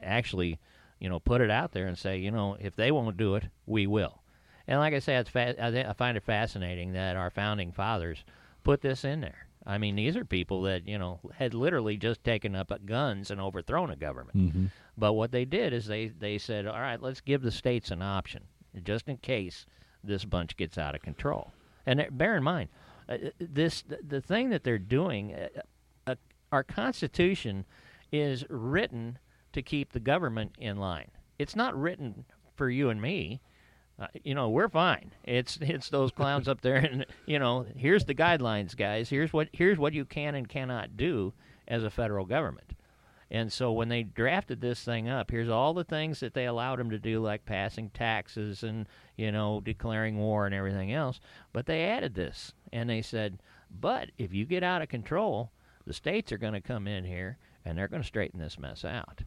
actually, you know, put it out there and say, you know, if they won't do it, we will. And like I said, I find it fascinating that our founding fathers put this in there. I mean, these are people that, you know, had literally just taken up guns and overthrown a government. Mm-hmm. But what they did is they said, all right, let's give the states an option just in case this bunch gets out of control. And bear in mind, the thing that they're doing, our Constitution is written to keep the government in line. It's not written for you and me. You know, we're fine. It's those clowns up there, and you know, here's the guidelines, guys. Here's what you can and cannot do as a federal government. And so when they drafted this thing up, here's all the things that they allowed them to do, like passing taxes and, you know, declaring war and everything else. But they added this, and they said, but if you get out of control, the states are going to come in here, and they're going to straighten this mess out.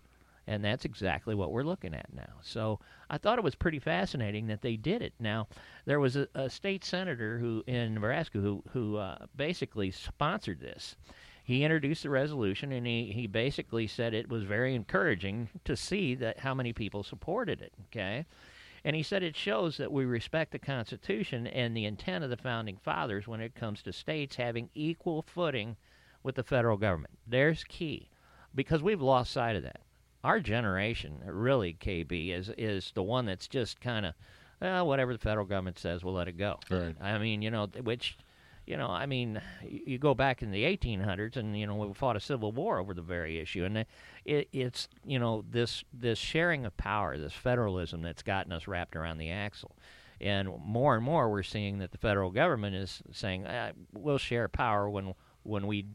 And that's exactly what we're looking at now. So I thought it was pretty fascinating that they did it. Now, there was a state senator who in Nebraska who basically sponsored this. He introduced the resolution, and he basically said it was very encouraging to see that how many people supported it, okay? And he said it shows that we respect the Constitution and the intent of the Founding Fathers when it comes to states having equal footing with the federal government. There's key, because we've lost sight of that. Our generation, really, KB, is the one that's just kind of, whatever the federal government says, we'll let it go. Right. I mean, you know, which... You know, I mean, you go back in the 1800s, and, you know, we fought a civil war over the very issue. And it's, you know, this sharing of power, this federalism that's gotten us wrapped around the axle. And more we're seeing that the federal government is saying, we'll share power when we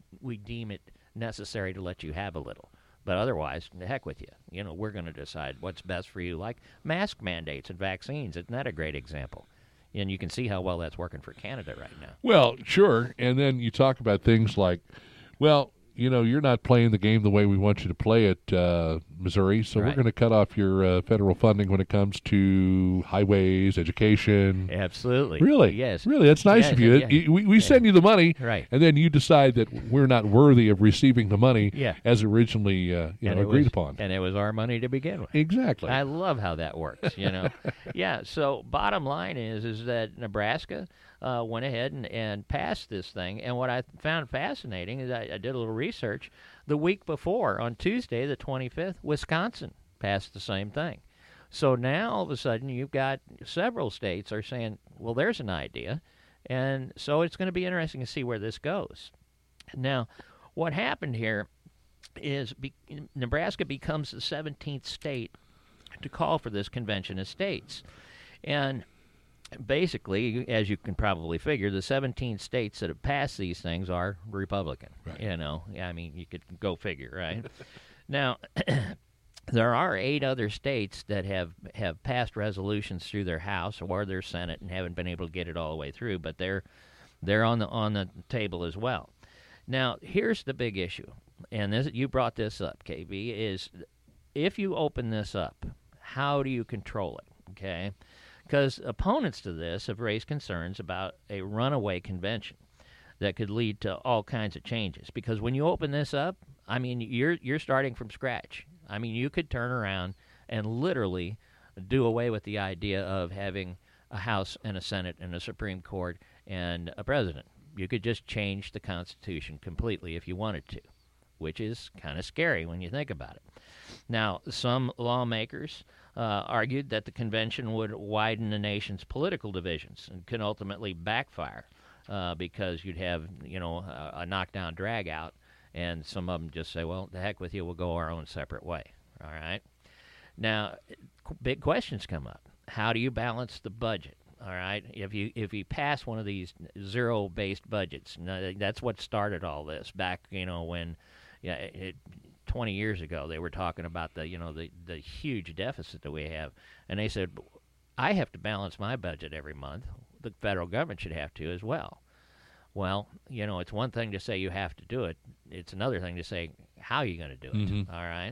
deem it necessary to let you have a little. But otherwise, the heck with you. You know, we're going to decide what's best for you, like mask mandates and vaccines. Isn't that a great example? And you can see how well that's working for Canada right now. Well, sure. And then you talk about things like, well, you know, you're not playing the game the way we want you to play it, Missouri, so right. We're going to cut off your federal funding when it comes to highways, education. Absolutely. Really? Yes. Really, that's nice of you. Yeah. We send you the money, right. And then you decide that we're not worthy of receiving the money as originally agreed upon. And it was our money to begin with. Exactly. I love how that works, you know. Yeah, so bottom line is that Nebraska went ahead and passed this thing. And what I found fascinating is I did a little research. The week before, on Tuesday, the 25th, Wisconsin passed the same thing. So now, all of a sudden, you've got several states are saying, well, there's an idea. And so it's going to be interesting to see where this goes. Now, what happened here is Nebraska becomes the 17th state to call for this convention of states. And basically, as you can probably figure, the 17 states that have passed these things are Republican. Right. You know, I mean, you could go figure, right? Now, there are 8 other states that have passed resolutions through their House or their Senate and haven't been able to get it all the way through, but they're on the table as well. Now, here's the big issue, and this, you brought this up, KB, is if you open this up, how do you control it, okay? Because opponents to this have raised concerns about a runaway convention that could lead to all kinds of changes. Because when you open this up, I mean, you're starting from scratch. I mean, you could turn around and literally do away with the idea of having a House and a Senate and a Supreme Court and a president. You could just change the Constitution completely if you wanted to, which is kind of scary when you think about it. Now, some lawmakers argued that the convention would widen the nation's political divisions and can ultimately backfire because you'd have, you know, a knockdown drag out, and some of them just say, well, the heck with you, we'll go our own separate way. All right. Now, big questions come up. How do you balance the budget? All right. If you pass one of these zero-based budgets, that's what started all this back, you know, when 20 years ago, they were talking about the huge deficit that we have. And they said, I have to balance my budget every month. The federal government should have to as well. Well, you know, it's one thing to say you have to do it. It's another thing to say, how are you going to do it? Mm-hmm. All right.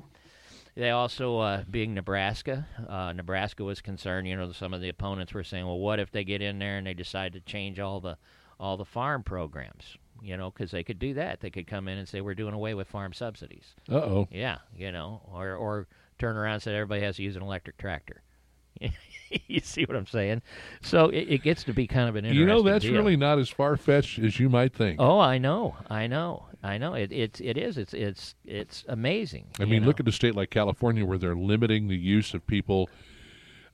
They also, being Nebraska was concerned. You know, some of the opponents were saying, well, what if they get in there and they decide to change all the farm programs? You know, because they could do that. They could come in and say, we're doing away with farm subsidies. Uh-oh. Yeah, you know, or turn around and say everybody has to use an electric tractor. You see what I'm saying? So it gets to be kind of an interesting that's deal. Really not as far-fetched as you might think. Oh, I know. It is. It's amazing. I mean, look at a state like California where they're limiting the use of people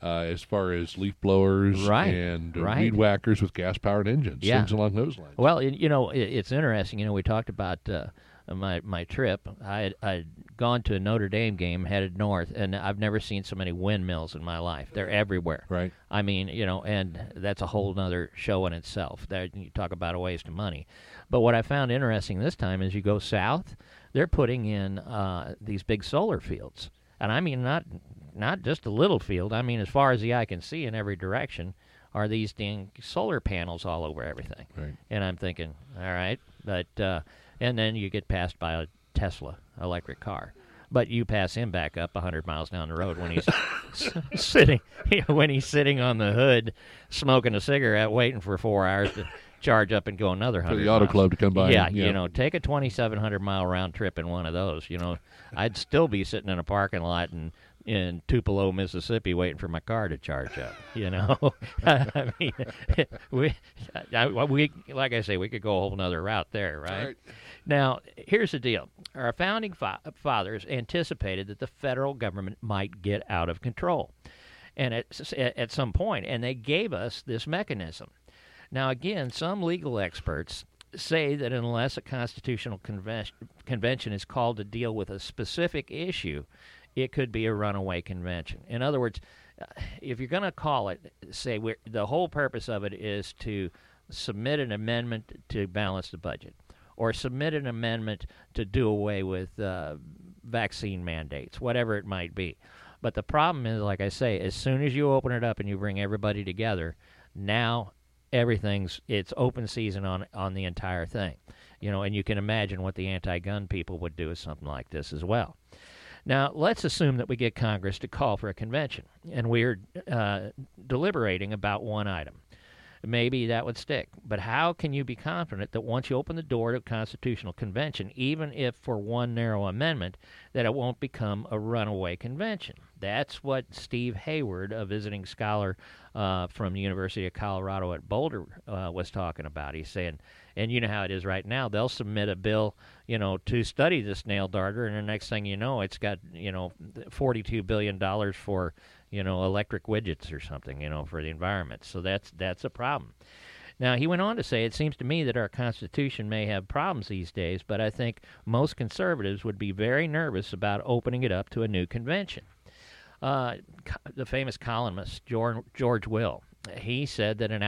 as far as leaf blowers and weed whackers with gas-powered engines, things along those lines. Well, it's interesting. We talked about my trip. I'd gone to a Notre Dame game, headed north, and I've never seen so many windmills in my life. They're everywhere. Right. I mean, and that's a whole other show in itself. There, you talk about a waste of money. But what I found interesting this time is you go south, they're putting in these big solar fields. And I mean not just a little field. I mean, as far as the eye can see in every direction are these dang solar panels all over everything. Right. And I'm thinking, all right, but... and then you get passed by a Tesla electric car. But you pass him back up 100 miles down the road when he's sitting on the hood smoking a cigarette waiting for 4 hours to charge up and go another 100 miles. For the auto club to come by. Yeah, take a 2,700-mile round trip in one of those. I'd still be sitting in a parking lot in Tupelo, Mississippi, waiting for my car to charge up, I mean, we like I say, we could go a whole nother route there, right? Now, here's the deal. Our founding fathers anticipated that the federal government might get out of control and at some point, and they gave us this mechanism. Now, again, some legal experts say that unless a constitutional convention is called to deal with a specific issue, it could be a runaway convention. In other words, if you're going to call it, say the whole purpose of it is to submit an amendment to balance the budget or submit an amendment to do away with vaccine mandates, whatever it might be. But the problem is, like I say, as soon as you open it up and you bring everybody together, now it's open season on the entire thing. And you can imagine what the anti-gun people would do with something like this as well. Now, let's assume that we get Congress to call for a convention, and we're deliberating about one item. Maybe that would stick. But how can you be confident that once you open the door to a constitutional convention, even if for one narrow amendment, that it won't become a runaway convention? That's what Steve Hayward, a visiting scholar from the University of Colorado at Boulder, was talking about. He's saying, and you know how it is right now, they'll submit a bill, to study this nail darter, and the next thing you know, it's got, $42 billion for, electric widgets or something, for the environment. So that's a problem. Now, he went on to say, it seems to me that our Constitution may have problems these days, but I think most conservatives would be very nervous about opening it up to a new convention. The famous columnist George Will, he said that an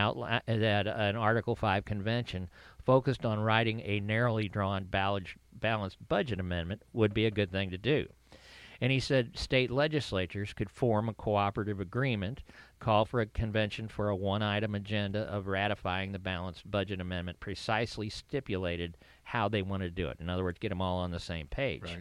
Article 5 convention focused on writing a narrowly drawn balanced budget amendment would be a good thing to do. And he said state legislatures could form a cooperative agreement, call for a convention for a one-item agenda of ratifying the balanced budget amendment, precisely stipulated how they want to do it. In other words, get them all on the same page. Right.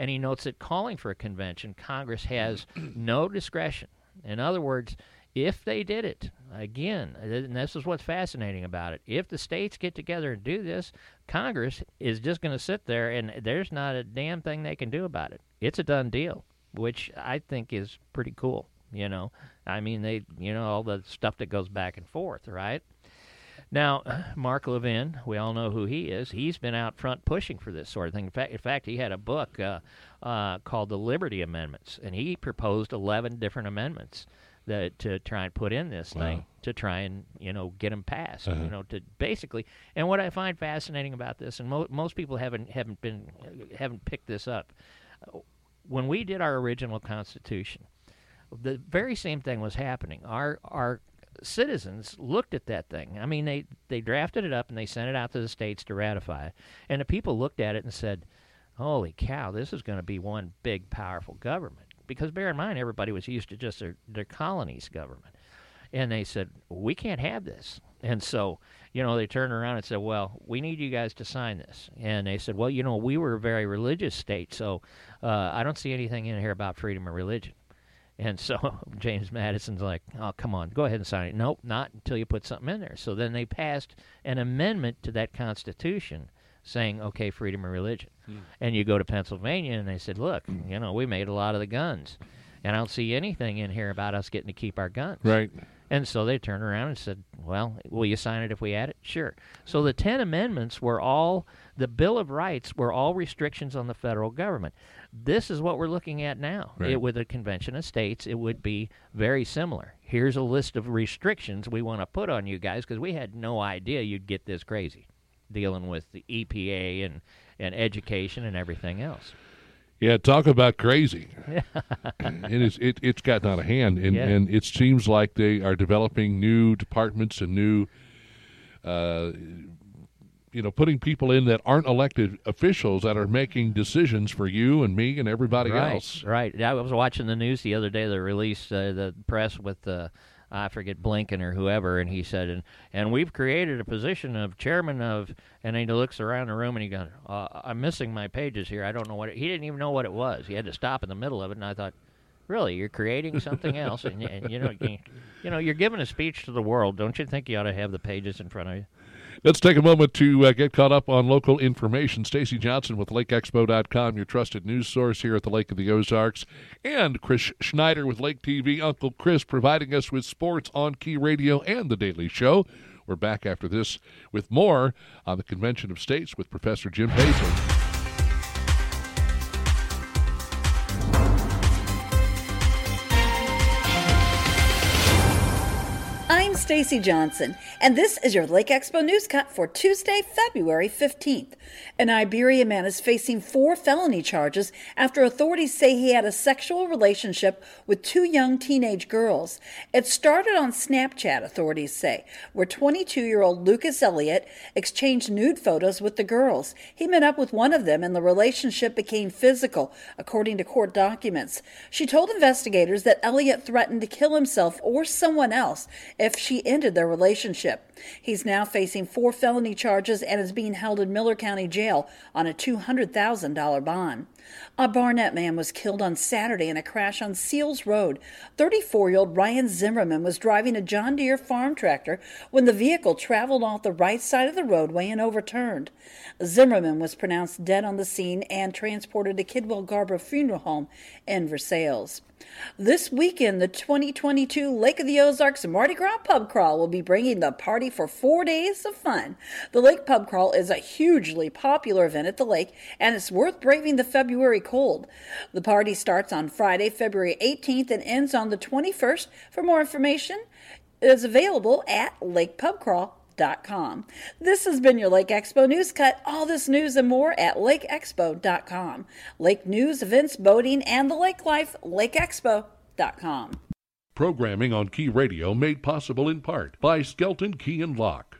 And he notes that calling for a convention, Congress has no discretion. In other words, if they did it, again, and this is what's fascinating about it, if the states get together and do this, Congress is just going to sit there, and there's not a damn thing they can do about it. It's a done deal, which I think is pretty cool, I mean, they, all the stuff that goes back and forth, right? Now, Mark Levin, we all know who he is. He's been out front pushing for this sort of thing. In fact, he had a book called The Liberty Amendments, and he proposed 11 different amendments to try and put in this thing, to try and, get them passed, to basically. And what I find fascinating about this, and most people haven't picked this up, when we did our original Constitution, the very same thing was happening. Our citizens looked at that thing. I mean, they drafted it up and they sent it out to the states to ratify it. And the people looked at it and said, holy cow, this is going to be one big, powerful government. Because bear in mind, everybody was used to just their colonies' government. And they said, we can't have this. And so, they turned around and said, well, we need you guys to sign this. And they said, well, we were a very religious state, so I don't see anything in here about freedom of religion. And so James Madison's like, oh, come on, go ahead and sign it. Nope, not until you put something in there. So then they passed an amendment to that Constitution saying, okay, freedom of religion. And you go to Pennsylvania, and they said, look, we made a lot of the guns. and I don't see anything in here about us getting to keep our guns. Right. And so they turned around and said, well, will you sign it if we add it? Sure. So the 10 amendments were all, the Bill of Rights were all restrictions on the federal government. This is what we're looking at now. Right. With the Convention of States, it would be very similar. Here's a list of restrictions we want to put on you guys because we had no idea you'd get this crazy, dealing with the EPA and education and everything else. Yeah, talk about crazy. It's gotten out of hand, and it seems like they are developing new departments and new, putting people in that aren't elected officials that are making decisions for you and me and everybody else. Right. I was watching the news the other day. They released the press with the I forget Blinken or whoever, and he said, and we've created a position of chairman of, and he looks around the room and he goes, I'm missing my pages here. I don't know what he didn't even know what it was. He had to stop in the middle of it, and I thought, really, you're creating something else, and you're giving a speech to the world. Don't you think you ought to have the pages in front of you? Let's take a moment to get caught up on local information. Stacy Johnson with LakeExpo.com, your trusted news source here at the Lake of the Ozarks. And Chris Schneider with Lake TV. Uncle Chris providing us with sports on Key Radio and The Daily Show. We're back after this with more on the Convention of States with Professor Jim Paisley. Stacy Johnson, and this is your Lake Expo News Cut for Tuesday, February 15th. An Iberia man is facing 4 felony charges after authorities say he had a sexual relationship with 2 young teenage girls. It started on Snapchat, authorities say, where 22-year-old Lucas Elliott exchanged nude photos with the girls. He met up with one of them, and the relationship became physical, according to court documents. She told investigators that Elliott threatened to kill himself or someone else if she ended their relationship. He's now facing 4 felony charges and is being held in Miller County Jail on a $200,000 bond. A Barnett man was killed on Saturday in a crash on Seals Road. 34-year-old Ryan Zimmerman was driving a John Deere farm tractor when the vehicle traveled off the right side of the roadway and overturned. Zimmerman was pronounced dead on the scene and transported to Kidwell Garber Funeral Home in Versailles. This weekend, the 2022 Lake of the Ozarks Mardi Gras Pub Crawl will be bringing the party for 4 days of fun. The Lake Pub Crawl is a hugely popular event at the lake, and it's worth braving the February cold. The party starts on Friday, February 18th, and ends on the 21st. For more information, it is available at LakePubCrawl.com. This has been your Lake Expo News Cut. All this news and more at LakeExpo.com. Lake news, events, boating, and the lake life, LakeExpo.com. Programming on Key Radio made possible in part by Skelton Key & Lock.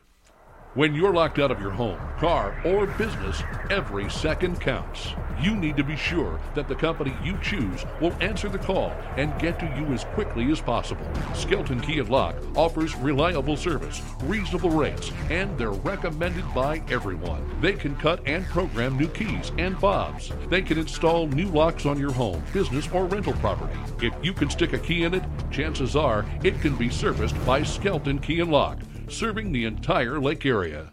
When you're locked out of your home, car, or business, every second counts. You need to be sure that the company you choose will answer the call and get to you as quickly as possible. Skelton Key & Lock offers reliable service, reasonable rates, and they're recommended by everyone. They can cut and program new keys and fobs. They can install new locks on your home, business, or rental property. If you can stick a key in it, chances are it can be serviced by Skelton Key & Lock, serving the entire lake area.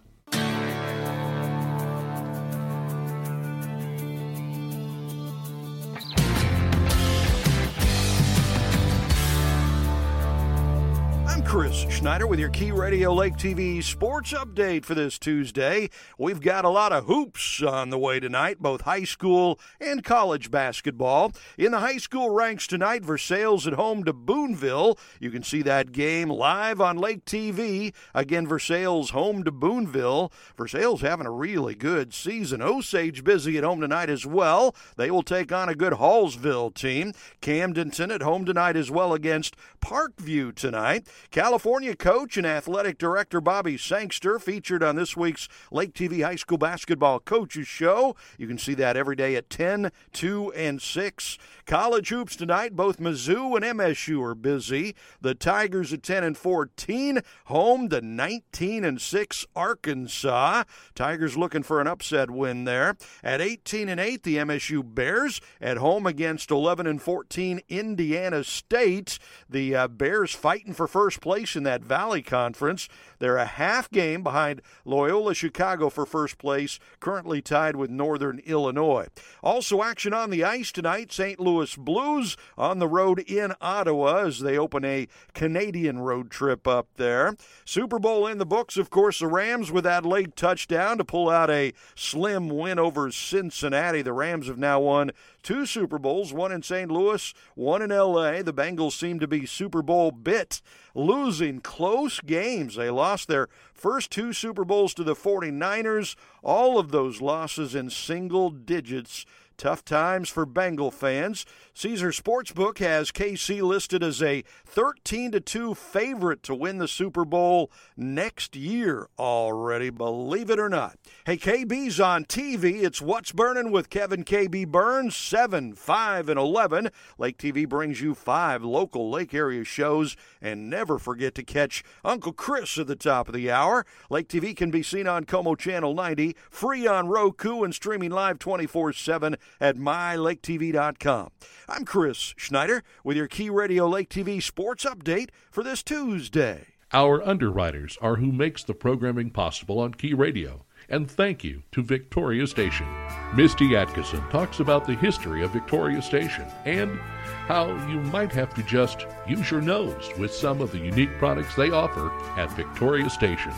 I'm Chris Schneider with your Key Radio Lake TV sports update for this Tuesday. We've got a lot of hoops on the way tonight, both high school and college basketball. In the high school ranks tonight, Versailles at home to Boonville. You can see that game live on Lake TV. Again, Versailles home to Boonville. Versailles having a really good season. Osage busy at home tonight as well. They will take on a good Hallsville team. Camdenton at home tonight as well against Parkview tonight. California coach and athletic director Bobby Sankster featured on this week's Lake TV High School Basketball Coaches Show. You can see that every day at 10, 2, and 6. College hoops tonight, both Mizzou and MSU are busy. The Tigers at 10 and 14, home to 19 and 6 Arkansas. Tigers looking for an upset win there. At 18 and 8, the MSU Bears at home against 11 and 14 Indiana State. The Bears fighting for first place place in that Valley Conference. They're a half game behind Loyola Chicago for first place, currently tied with Northern Illinois. Also action on the ice tonight, St. Louis Blues on the road in Ottawa as they open a Canadian road trip up there. Super Bowl in the books, of course, the Rams with that late touchdown to pull out a slim win over Cincinnati. The Rams have now won two Super Bowls, one in St. Louis, one in L.A. The Bengals seem to be Super Bowl bit, losing close games. They lost their first two Super Bowls to the 49ers, all of those losses in single digits. Tough times for Bengal fans. Caesars Sportsbook has KC listed as a 13-2 favorite to win the Super Bowl next year already, believe it or not. Hey, KB's on TV. It's What's Burning with Kevin KB Burns, 7, 5, and 11. Lake TV brings you 5 local Lake area shows, and never forget to catch Uncle Chris at the top of the hour. Lake TV can be seen on Como Channel 90, free on Roku, and streaming live 24/7. At MyLakeTV.com. I'm Chris Schneider with your Key Radio Lake TV Sports Update for this Tuesday. Our underwriters are who makes the programming possible on Key Radio, and thank you to Victoria Station. Misty Atkinson talks about the history of Victoria Station and how you might have to just use your nose with some of the unique products they offer at Victoria Station.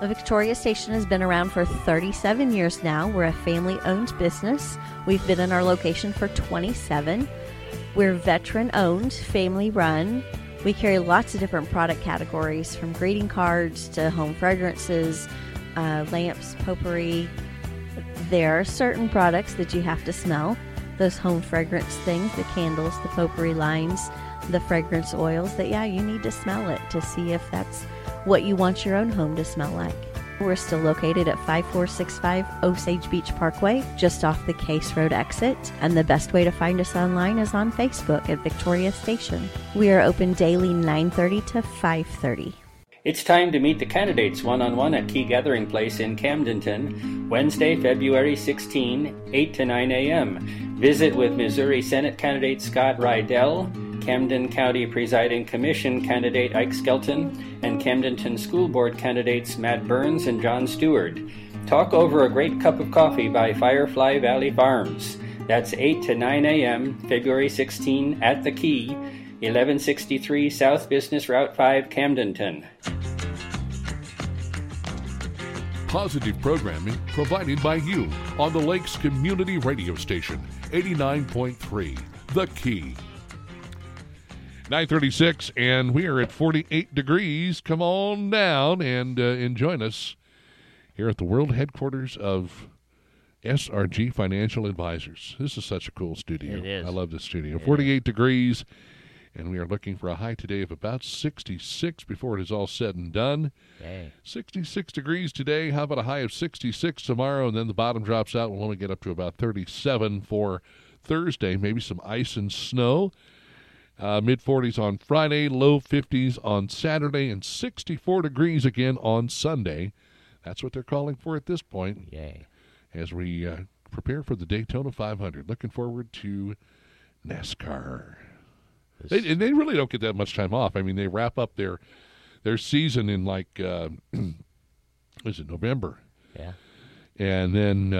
The Victoria Station has been around for 37 years now. We're a family-owned business. We've been in our location for 27. We're veteran-owned, family-run. We carry lots of different product categories, from greeting cards to home fragrances, lamps, potpourri. There are certain products that you have to smell. Those home fragrance things, the candles, the potpourri lines, the fragrance oils, that, yeah, you need to smell it to see if that's what you want your own home to smell like. We're still located at 5465 Osage Beach Parkway, just off the Case Road exit, and the best way to find us online is on Facebook at Victoria Station. We are open daily 9:30 to 5:30. It's time to meet the candidates one-on-one at Key Gathering Place in Camdenton, Wednesday, February 16, 8 to 9 a.m. Visit with Missouri Senate candidate Scott Rydell, Camden County Presiding Commission candidate Ike Skelton, and Camdenton School Board candidates Matt Burns and John Stewart. Talk over a great cup of coffee by Firefly Valley Farms. That's 8 to 9 a.m., February 16, at the Key, 1163 South Business Route 5, Camdenton. Positive programming provided by you on the Lake's community radio station, 89.3, The Key. 9:36, and we are at 48 degrees. Come on down and join us here at the world headquarters of SRG Financial Advisors. This is such a cool studio. It is. I love this studio. It 48 is. Degrees, and we are looking for a high today of about 66 before it is all said and done. Dang. 66 degrees today. How about a high of 66 tomorrow, and then the bottom drops out. We'll only get up to about 37 for Thursday, maybe some ice and snow. Mid-40s on Friday, low 50s on Saturday, and 64 degrees again on Sunday. That's what they're calling for at this point. Yay. As we prepare for the Daytona 500. Looking forward to NASCAR. They really don't get that much time off. I mean, they wrap up their season in like, is it November? Yeah. And then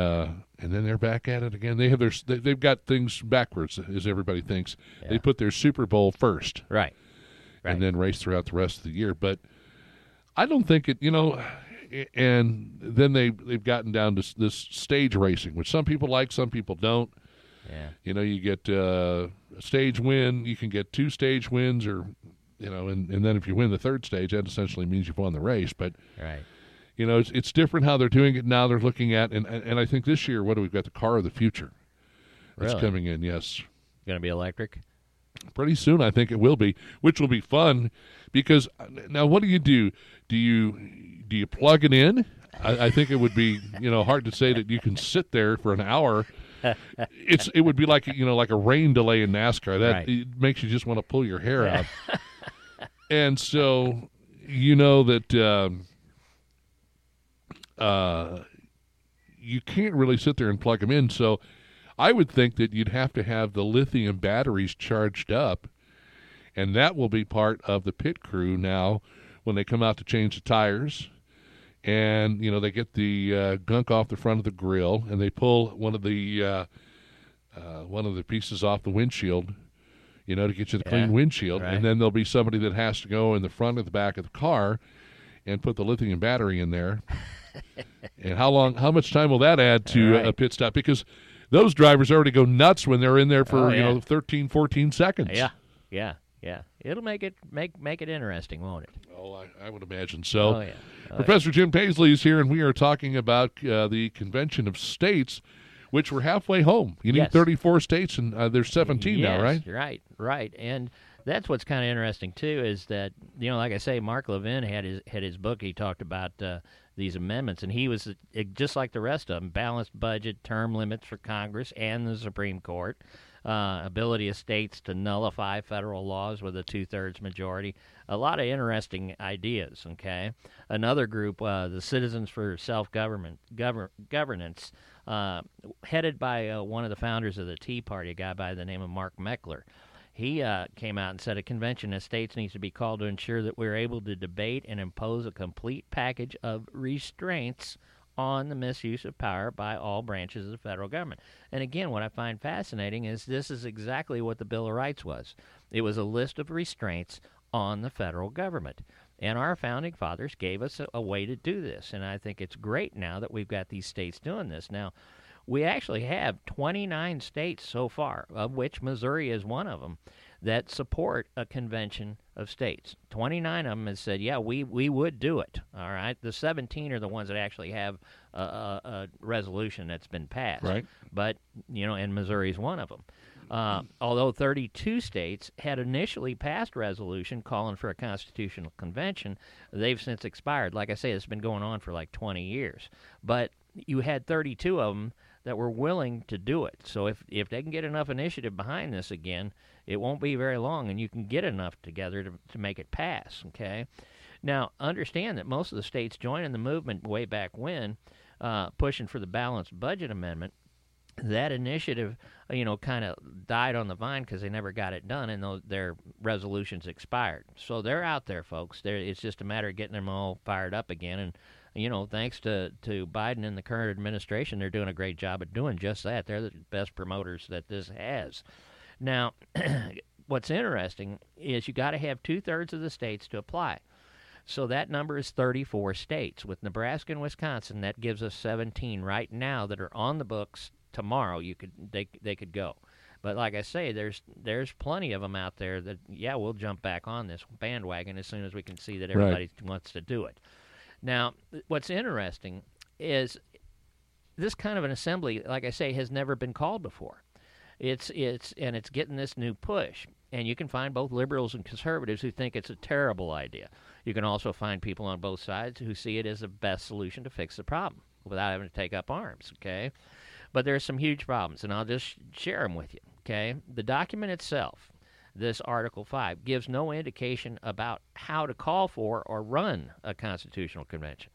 they're back at it again. They have they've got things backwards, as everybody thinks. Yeah. They put their Super Bowl first, right, and then race throughout the rest of the year. But I don't think it, And then they've gotten down to this stage racing, which some people like, some people don't. Yeah, you get a stage win, you can get 2 stage wins, or and then if you win the third stage, that essentially means you've won the race. But right. It's different how they're doing it now. They're looking at, and I think this year, what do we've got? The car of the future. Really? That's coming in, yes. Going to be electric? Pretty soon, I think it will be, which will be fun because now what do you do? Do you plug it in? I think it would be, hard to say that you can sit there for an hour. It would be like, like a rain delay in NASCAR. That right. It makes you just want to pull your hair out. And so, that... you can't really sit there and plug them in. So I would think that you'd have to have the lithium batteries charged up and that will be part of the pit crew now when they come out to change the tires. And, you know, they get the gunk off the front of the grill, and they pull one of the pieces off the windshield, you know, to get you the clean windshield. Right. And then there'll be somebody that has to go in the front or the back of the car and put the lithium battery in there. And how much time will that add to a pit stop? Because those drivers already go nuts when they're in there for 13, 14 seconds. Yeah. It'll make it interesting, won't it? Oh, I would imagine so. Professor Jim Paisley is here, and we are talking about the Convention of States, which we're halfway home. You need 34 states, and there's 17 now, right? Right. And that's what's kind of interesting too, is that, you know, like I say, Mark Levin had his book. He talked about these amendments, and he was just like the rest of them: balanced budget, term limits for Congress and the Supreme Court. Ability of states to nullify federal laws with a two-thirds majority. A lot of interesting ideas, okay? Another group, the Citizens for Self-Government Governance, headed by one of the founders of the Tea Party, a guy by the name of Mark Meckler. He came out and said a convention of states needs to be called to ensure that we're able to debate and impose a complete package of restraints on the misuse of power by all branches of the federal government. And again, what I find fascinating is this is exactly what the Bill of Rights was. It was a list of restraints on the federal government. And our founding fathers gave us a way to do this. And I think it's great now that we've got these states doing this. Now, we actually have 29 states so far, of which Missouri is one of them, that support a convention of states. 29 of them have said, yeah, we would do it, all right? The 17 are the ones that actually have a resolution that's been passed. Right. But, you know, and Missouri is one of them. Although 32 states had initially passed resolution calling for a constitutional convention, they've since expired. Like I say, it's been going on for like 20 years. But you had 32 of them that were willing to do it. So if they can get enough initiative behind this again, it won't be very long, and you can get enough together to make it pass, okay? Now, understand that most of the states joining the movement way back when, pushing for the balanced budget amendment, that initiative, you know, kind of died on the vine because they never got it done, and their resolutions expired. So they're out there, folks. It's just a matter of getting them all fired up again, and you know, thanks to Biden and the current administration, they're doing a great job at doing just that. They're the best promoters that this has. Now, what's interesting is you got to have two-thirds of the states to apply. So that number is 34 states. With Nebraska and Wisconsin, that gives us 17 right now that are on the books. Tomorrow they could go. But like I say, there's plenty of them out there that, yeah, we'll jump back on this bandwagon as soon as we can see that everybody wants to do it. Now, what's interesting is this kind of an assembly, like I say, has never been called before. It's getting this new push. And you can find both liberals and conservatives who think it's a terrible idea. You can also find people on both sides who see it as the best solution to fix the problem without having to take up arms, okay? But there are some huge problems, and I'll just share them with you, okay? The document itself, this Article 5, gives no indication about how to call for or run a constitutional convention.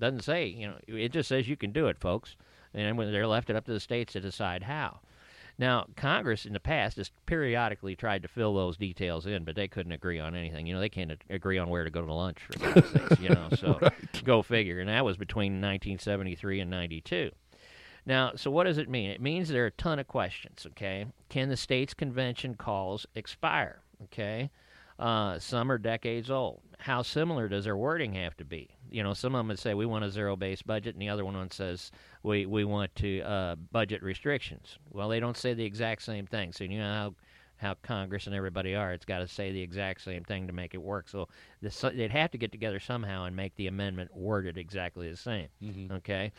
Doesn't say, you know, it just says you can do it, folks. And when they're left it up to the states to decide how. Now, Congress in the past has periodically tried to fill those details in, but they couldn't agree on anything. You know, they can't agree on where to go to lunch, for God's sakes, you know, so go figure. And that was between 1973 and 92. Now, so what does it mean? It means there are a ton of questions, okay? Can the state's convention calls expire, okay? Some are decades old. How similar does their wording have to be? You know, some of them would say we want a zero-based budget, and the other one says we want to budget restrictions. Well, they don't say the exact same thing, so you know how Congress and everybody are. It's got to say the exact same thing to make it work. So they'd have to get together somehow and make the amendment worded exactly the same. Mm-hmm. Okay?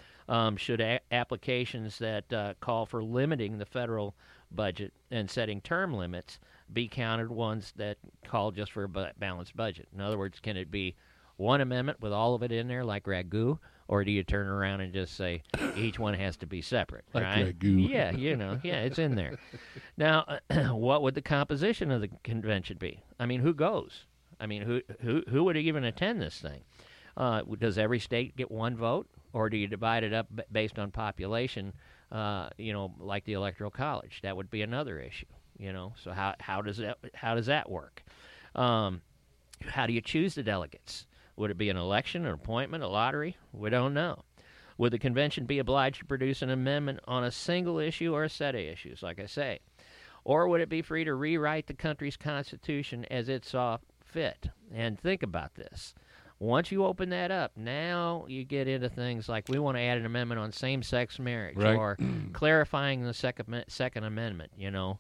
Should applications that call for limiting the federal budget and setting term limits be counted ones that call just for a balanced budget? In other words, can it be one amendment with all of it in there like ragu, or do you turn around and just say each one has to be separate, right? Like ragu. Yeah, you know, yeah, it's in there. Now, what would the composition of the convention be? I mean, who goes? I mean, who would even attend this thing? Does every state get one vote, or do you divide it up based on population, you know, like the Electoral College? That would be another issue. you know. So how does that work? How do you choose the delegates? Would it be an election, an appointment, a lottery? We don't know. Would the convention be obliged to produce an amendment on a single issue or a set of issues, like I say? Or would it be free to rewrite the country's constitution as it saw fit? And think about this. Once you open that up, now you get into things like we want to add an amendment on same-sex marriage, right, or clarifying the Second Amendment, you know.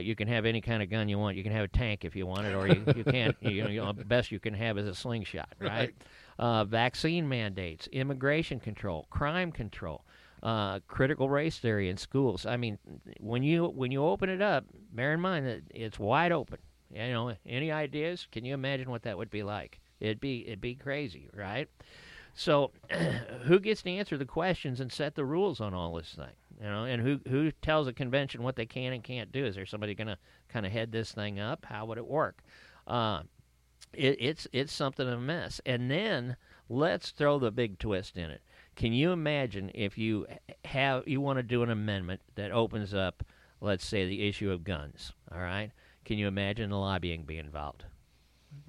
You can have any kind of gun you want. You can have a tank if you want it, or you can't. The best you can have is a slingshot, right? Vaccine mandates, immigration control, crime control, critical race theory in schools. I mean, when you open it up, bear in mind that it's wide open. You know, any ideas? Can you imagine what that would be like? It'd be crazy, right? So, who gets to answer the questions and set the rules on all this thing? You know, and who tells a convention what they can and can't do? Is there somebody going to kind of head this thing up? How would it work? It's something of a mess. And then let's throw the big twist in it. Can you imagine if you want to do an amendment that opens up, let's say, the issue of guns? All right. Can you imagine the lobbying being involved?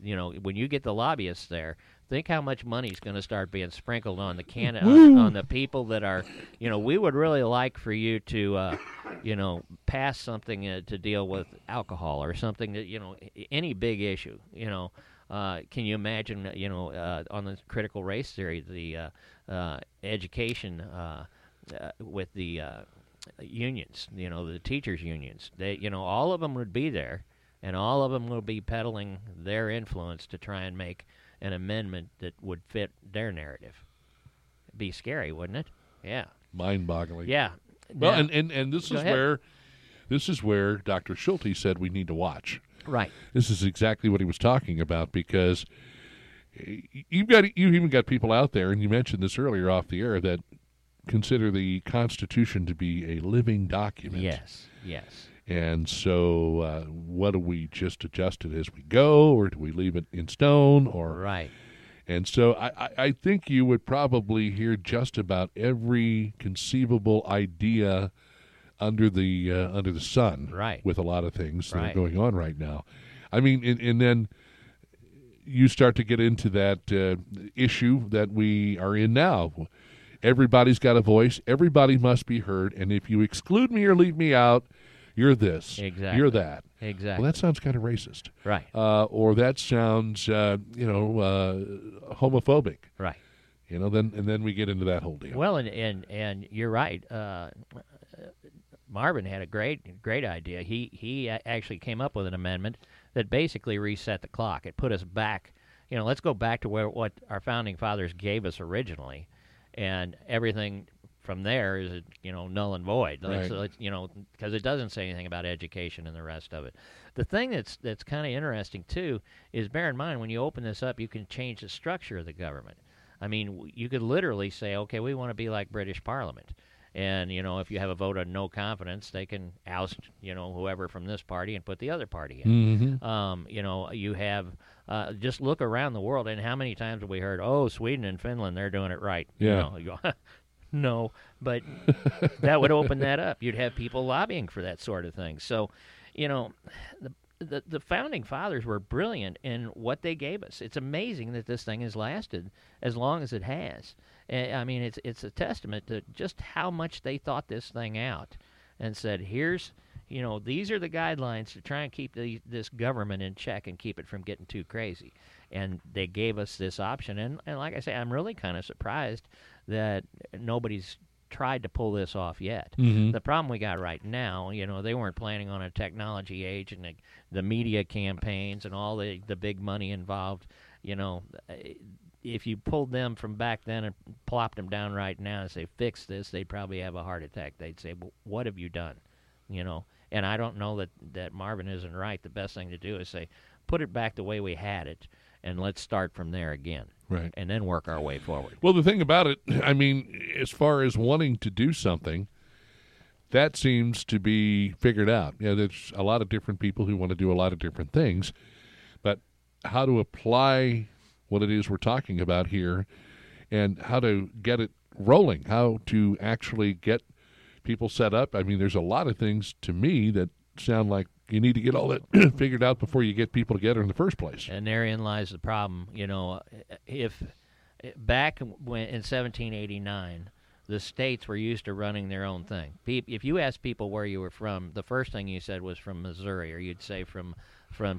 You know, when you get the lobbyists there, think how much money is going to start being sprinkled on the on the people that are, you know, we would really like for you to, you know, pass something to deal with alcohol or something that, you know, any big issue, you know. Can you imagine, you know, on the critical race theory, the education with the unions, you know, the teachers' unions, they, you know, all of them would be there. And all of them will be peddling their influence to try and make an amendment that would fit their narrative. It'd be scary, wouldn't it? Yeah. Mind-boggling. Yeah. Well, yeah. And this is where Dr. Schulte said we need to watch. Right. This is exactly what he was talking about, because you've even got people out there, and you mentioned this earlier off the air, that consider the Constitution to be a living document. Yes. Yes. And so what do we just adjust it as we go, or do we leave it in stone? Or right. And so I think you would probably hear just about every conceivable idea under the sun, right, with a lot of things that are going on right now. I mean, and then you start to get into that issue that we are in now. Everybody's got a voice. Everybody must be heard. And if you exclude me or leave me out, you're this. Exactly. You're that. Exactly. Well, that sounds kind of racist. Right. Or that sounds, homophobic. Right. You know, then we get into that whole deal. Well, and you're right. Marvin had a great idea. He actually came up with an amendment that basically reset the clock. It put us back. You know, let's go back to what our founding fathers gave us originally, and everything from there is, you know, null and void. Right. Let's, you know, because it doesn't say anything about education and the rest of it. The thing that's kind of interesting too is, bear in mind, when you open this up, you can change the structure of the government. I mean, you could literally say, okay, we want to be like British Parliament, and, you know, if you have a vote of no confidence, they can oust, you know, whoever from this party and put the other party in. Mm-hmm. You know, you have just look around the world, and how many times have we heard, oh, Sweden and Finland, they're doing it right? Yeah. You know, no, but that would open that up. You'd have people lobbying for that sort of thing. So, you know, the founding fathers were brilliant in what they gave us. It's amazing that this thing has lasted as long as it has. I mean, it's a testament to just how much they thought this thing out and said, here's, you know, these are the guidelines to try and keep this government in check and keep it from getting too crazy. And they gave us this option. And like I say, I'm really kind of surprised that nobody's tried to pull this off yet. Mm-hmm. The problem we got right now, you know, they weren't planning on a technology age and the media campaigns and all the big money involved. You know, if you pulled them from back then and plopped them down right now and say, fix this, they'd probably have a heart attack. They'd say, well, what have you done? You know, and I don't know that Marvin isn't right. The best thing to do is say, put it back the way we had it, and let's start from there again. Right. And then work our way forward. Well, the thing about it, I mean, as far as wanting to do something, that seems to be figured out. You know, there's a lot of different people who want to do a lot of different things, but how to apply what it is we're talking about here and how to get it rolling, how to actually get people set up. I mean, there's a lot of things to me that sound like You need to get all that figured out before you get people together in the first place. And therein lies the problem. You know, if back when, in 1789, the states were used to running their own thing. If you asked people where you were from, the first thing you said was from Missouri, or you'd say from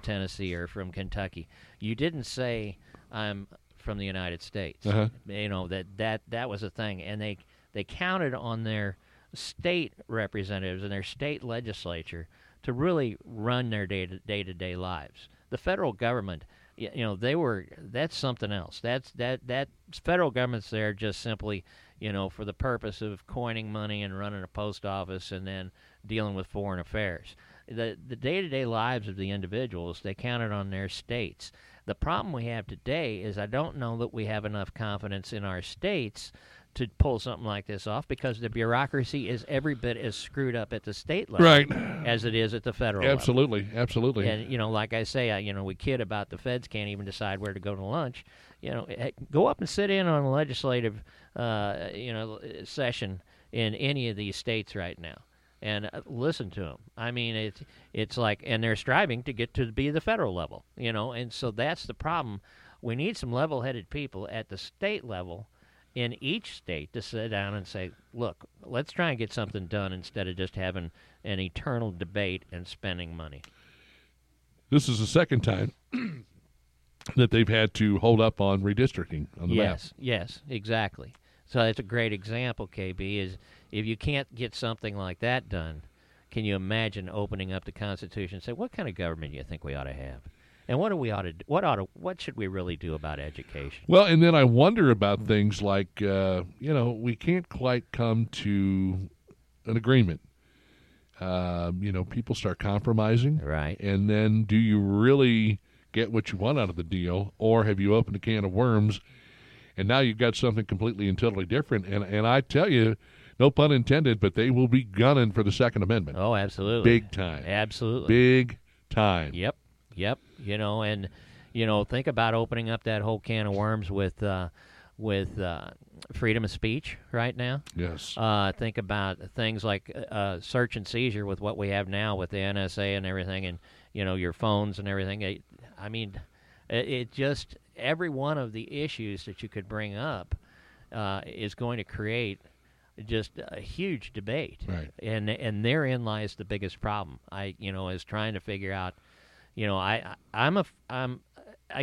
Tennessee or from Kentucky. You didn't say, I'm from the United States. Uh-huh. You know, that was a thing. And they counted on their state representatives and their state legislature to really run their day-to-day lives. The federal government, you know, that's something else. That federal government's there just simply, you know, for the purpose of coining money and running a post office and then dealing with foreign affairs. The day-to-day lives of the individuals, they counted on their states. The problem we have today is I don't know that we have enough confidence in our states to pull something like this off, because the bureaucracy is every bit as screwed up at the state level as it is at the federal level. Absolutely, and, you know, like I say, you know, we kid about the feds can't even decide where to go to lunch. You know, go up and sit in on a legislative, you know, session in any of these states right now, and listen to them. I mean, it's like, and they're striving to get to be the federal level, you know, and so that's the problem. We need some level-headed people at the state level in each state to sit down and say, look, let's try and get something done instead of just having an eternal debate and spending money. This is the second time that they've had to hold up on redistricting on the map. Yes, exactly. So that's a great example, KB, is if you can't get something like that done, can you imagine opening up the Constitution and say, what kind of government do you think we ought to have? And what do we ought to do? What should we really do about education? Well, and then I wonder about things like, you know, we can't quite come to an agreement. You know, people start compromising, right? And then, do you really get what you want out of the deal, or have you opened a can of worms, and now you've got something completely and totally different? And I tell you, no pun intended, but they will be gunning for the Second Amendment. Oh, absolutely, big time, absolutely, big time. Yep. You know, and, you know, think about opening up that whole can of worms with freedom of speech right now. Yes. Think about things like search and seizure with what we have now with the NSA and everything, and, you know, your phones and everything. I mean, it just, every one of the issues that you could bring up is going to create just a huge debate. Right. And therein lies the biggest problem. Is trying to figure out. You know, I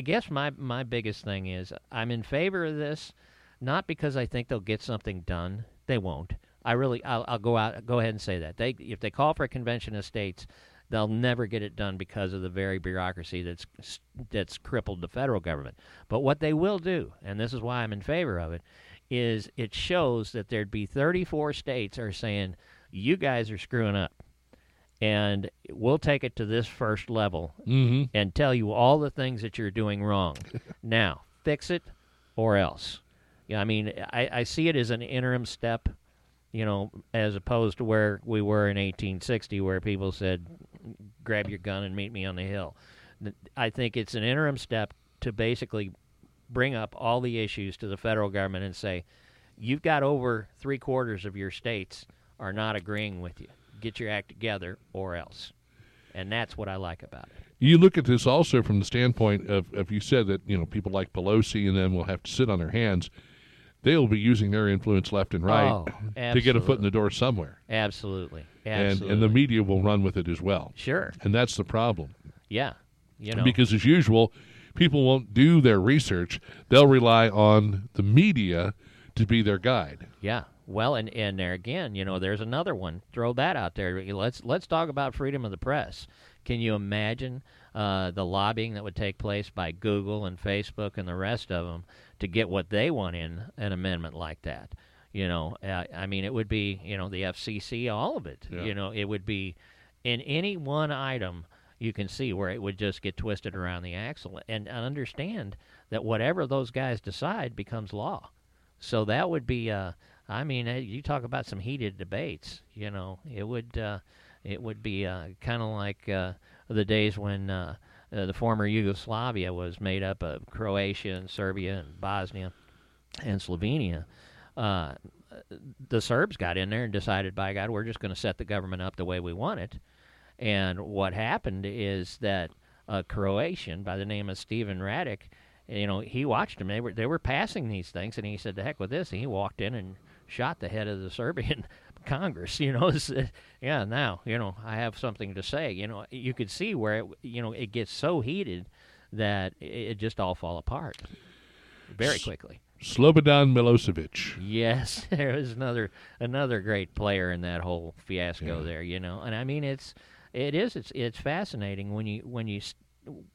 guess my biggest thing is I'm in favor of this, not because I think they'll get something done. They won't. I'll go ahead and say that if they call for a convention of states, they'll never get it done because of the very bureaucracy that's crippled the federal government. But what they will do, and this is why I'm in favor of it, is it shows that there'd be 34 states are saying, you guys are screwing up. And we'll take it to this first level and tell you all the things that you're doing wrong. Now, fix it or else. Yeah, I mean, I see it as an interim step, you know, as opposed to where we were in 1860 where people said, grab your gun and meet me on the hill. I think it's an interim step to basically bring up all the issues to the federal government and say, you've got over 3/4 of your states are not agreeing with you. Get your act together or else. And that's what I like about it. You look at this also from the standpoint of you said that, you know, people like Pelosi and them will have to sit on their hands. They'll be using their influence left and right to get a foot in the door somewhere. Absolutely. And the media will run with it as well. Sure. And that's the problem. Yeah. You know. Because as usual, people won't do their research. They'll rely on the media to be their guide. Yeah. Well, and there again, you know, there's another one. Throw that out there. Let's talk about freedom of the press. Can you imagine the lobbying that would take place by Google and Facebook and the rest of them to get what they want in an amendment like that? You know, I mean, it would be, you know, the FCC, all of it. Yeah. You know, it would be in any one item you can see where it would just get twisted around the axle. And understand that whatever those guys decide becomes law. So that would be... I mean, you talk about some heated debates. You know, it would be kind of like the days when the former Yugoslavia was made up of Croatia and Serbia and Bosnia and Slovenia. The Serbs got in there and decided, by God, we're just going to set the government up the way we want it. And what happened is that a Croatian by the name of Steven Radic, he watched them. They were passing these things, and he said, "The heck with this." And he walked in and shot the head of the Serbian Congress. I have something to say. You could see where it gets so heated that it just all fall apart very quickly. Slobodan Milosevic. Yes, there was another great player in that whole fiasco there. And I mean, it's fascinating when you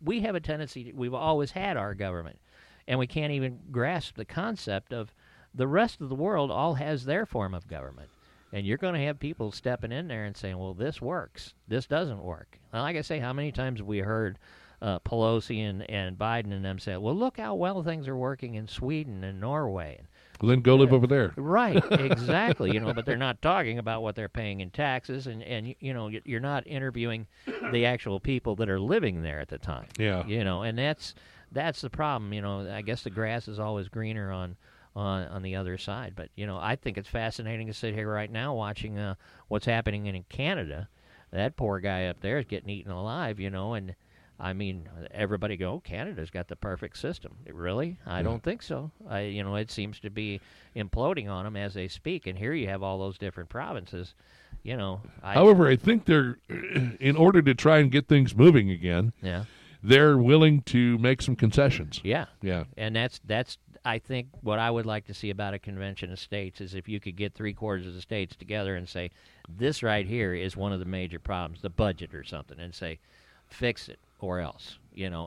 we have a tendency, we've always had our government, and we can't even grasp the concept of the rest of the world all has their form of government. And you're going to have people stepping in there and saying, well, this works, this doesn't work. And like I say, how many times have we heard Pelosi and Biden and them say, well, look how well things are working in Sweden and Norway. Well, then go live over there. Right, exactly. But they're not talking about what they're paying in taxes, and you're not interviewing the actual people that are living there at the time. Yeah. And that's the problem. I guess the grass is always greener on the other side. But, I think it's fascinating to sit here right now watching what's happening in Canada. That poor guy up there is getting eaten alive, and I mean, everybody go, Canada's got the perfect system. Really? I don't think so. It seems to be imploding on them as they speak, and here you have all those different provinces. However, I think they're, in order to try and get things moving again, they're willing to make some concessions. Yeah. Yeah. And that's I think what I would like to see about a convention of states is if you could get 3/4 of the states together and say, this right here is one of the major problems, the budget or something, and say, fix it or else,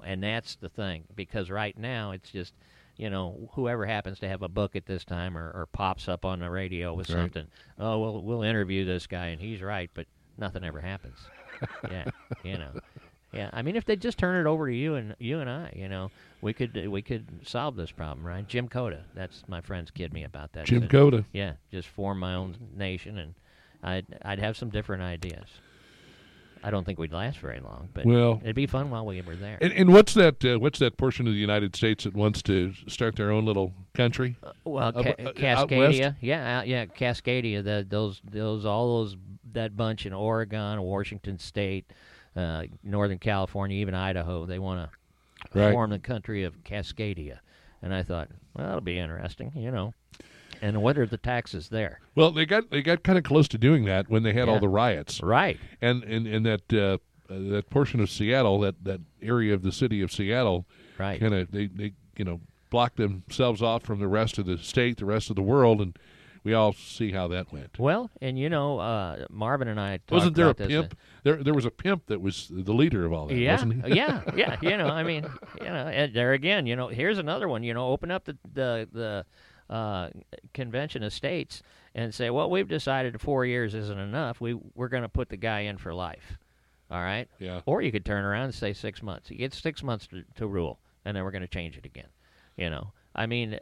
and that's the thing, because right now it's just, whoever happens to have a book at this time or pops up on the radio with right. something, oh, well, we'll interview this guy and he's right, but nothing ever happens. Yeah, Yeah, I mean, if they just turn it over to you and I, we could solve this problem, right? Jim Cota, that's my friend's kid me about that. Jim Cota. Yeah, just form my own nation, and I'd have some different ideas. I don't think we'd last very long, but it'd be fun while we were there. And what's that portion of the United States that wants to start their own little country? Cascadia, Cascadia. That bunch in Oregon, Washington State, Northern California, even Idaho. They want to form the country of Cascadia, and I thought, well, that'll be interesting, And what are the taxes there? Well, they got kind of close to doing that when they had all the riots, right? And that portion of Seattle, that area of the city of Seattle, right? Kind of they blocked themselves off from the rest of the state, the rest of the world, and we all see how that went. Well, and Marvin and I talked wasn't there about a pimp? There was a pimp that was the leader of all that, wasn't he? Yeah. And there again, here's another one. Open up the convention of states and say, well, we've decided 4 years isn't enough. We're going to put the guy in for life. All right? Yeah. Or you could turn around and say 6 months. You get 6 months to rule, and then we're going to change it again. I mean,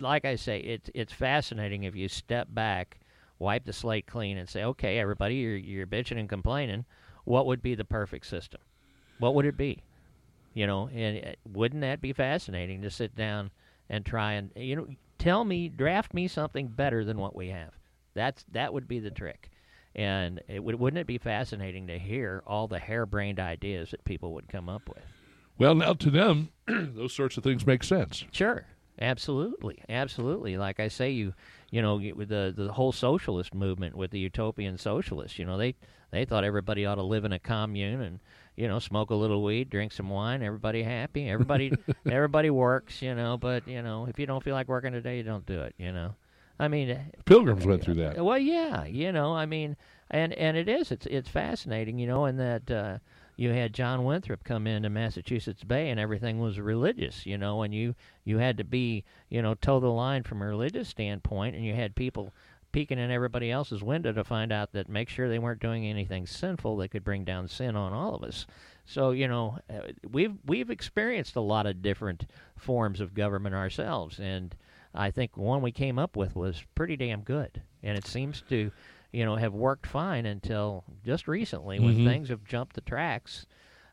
like I say, it's fascinating if you step back, wipe the slate clean, and say, okay, everybody, you're bitching and complaining. What would be the perfect system? What would it be? And wouldn't that be fascinating to sit down and try and, tell me, draft me something better than what we have. That would be the trick. And wouldn't it be fascinating to hear all the harebrained ideas that people would come up with? Well, now to them, those sorts of things make sense. Sure. Absolutely. Like I say, the whole socialist movement with the utopian socialists, they thought everybody ought to live in a commune and, smoke a little weed, drink some wine, everybody happy, everybody works, but, if you don't feel like working today, you don't do it, I mean. Pilgrims went through that. Well, yeah, I mean, and it's fascinating, in that you had John Winthrop come into Massachusetts Bay and everything was religious, and you had to be, toe the line from a religious standpoint, and you had people peeking in everybody else's window to find out that make sure they weren't doing anything sinful that could bring down sin on all of us. So, we've experienced a lot of different forms of government ourselves, and I think one we came up with was pretty damn good, and it seems to, have worked fine until just recently when things have jumped the tracks,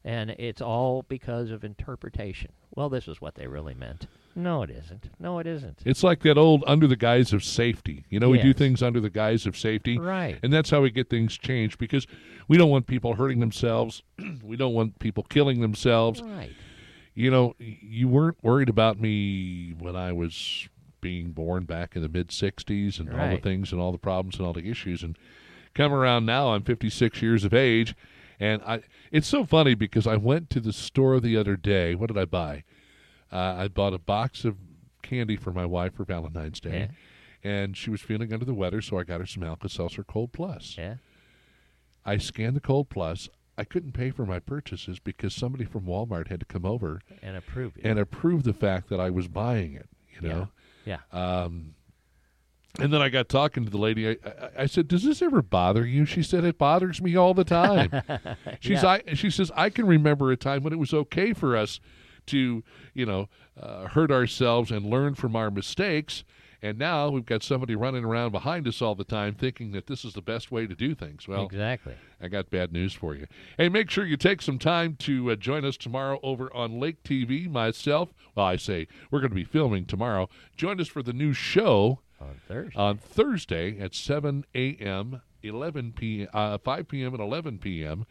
and it's all because of interpretation. Well, this is what they really meant. No, it isn't. No, it isn't. It's like that old under the guise of safety. You know, yes. We do things under the guise of safety. Right. And that's how we get things changed, because we don't want people hurting themselves. We don't want people killing themselves. Right. You know, you weren't worried about me when I was being born back in the mid-'60s and all the things and all the problems and all the issues. And come around now, I'm 56 years of age. And it's so funny because I went to the store the other day. What did I buy? I bought a box of candy for my wife for Valentine's Day, and she was feeling under the weather, so I got her some Alka-Seltzer Cold Plus. Yeah. I scanned the Cold Plus. I couldn't pay for my purchases because somebody from Walmart had to come over and approve it. And approve the fact that I was buying it, you know? Yeah. And then I got talking to the lady. I said, "Does this ever bother you?" She said, "It bothers me all the time." She says, "I can remember a time when it was okay for us to, you know, hurt ourselves and learn from our mistakes. And now we've got somebody running around behind us all the time thinking that this is the best way to do things." Well, exactly. I got bad news for you. Hey, make sure you take some time to join us tomorrow over on Lake TV. We're going to be filming tomorrow. Join us for the new show on Thursday at 7 a.m., 5 p.m., and 11 p.m.,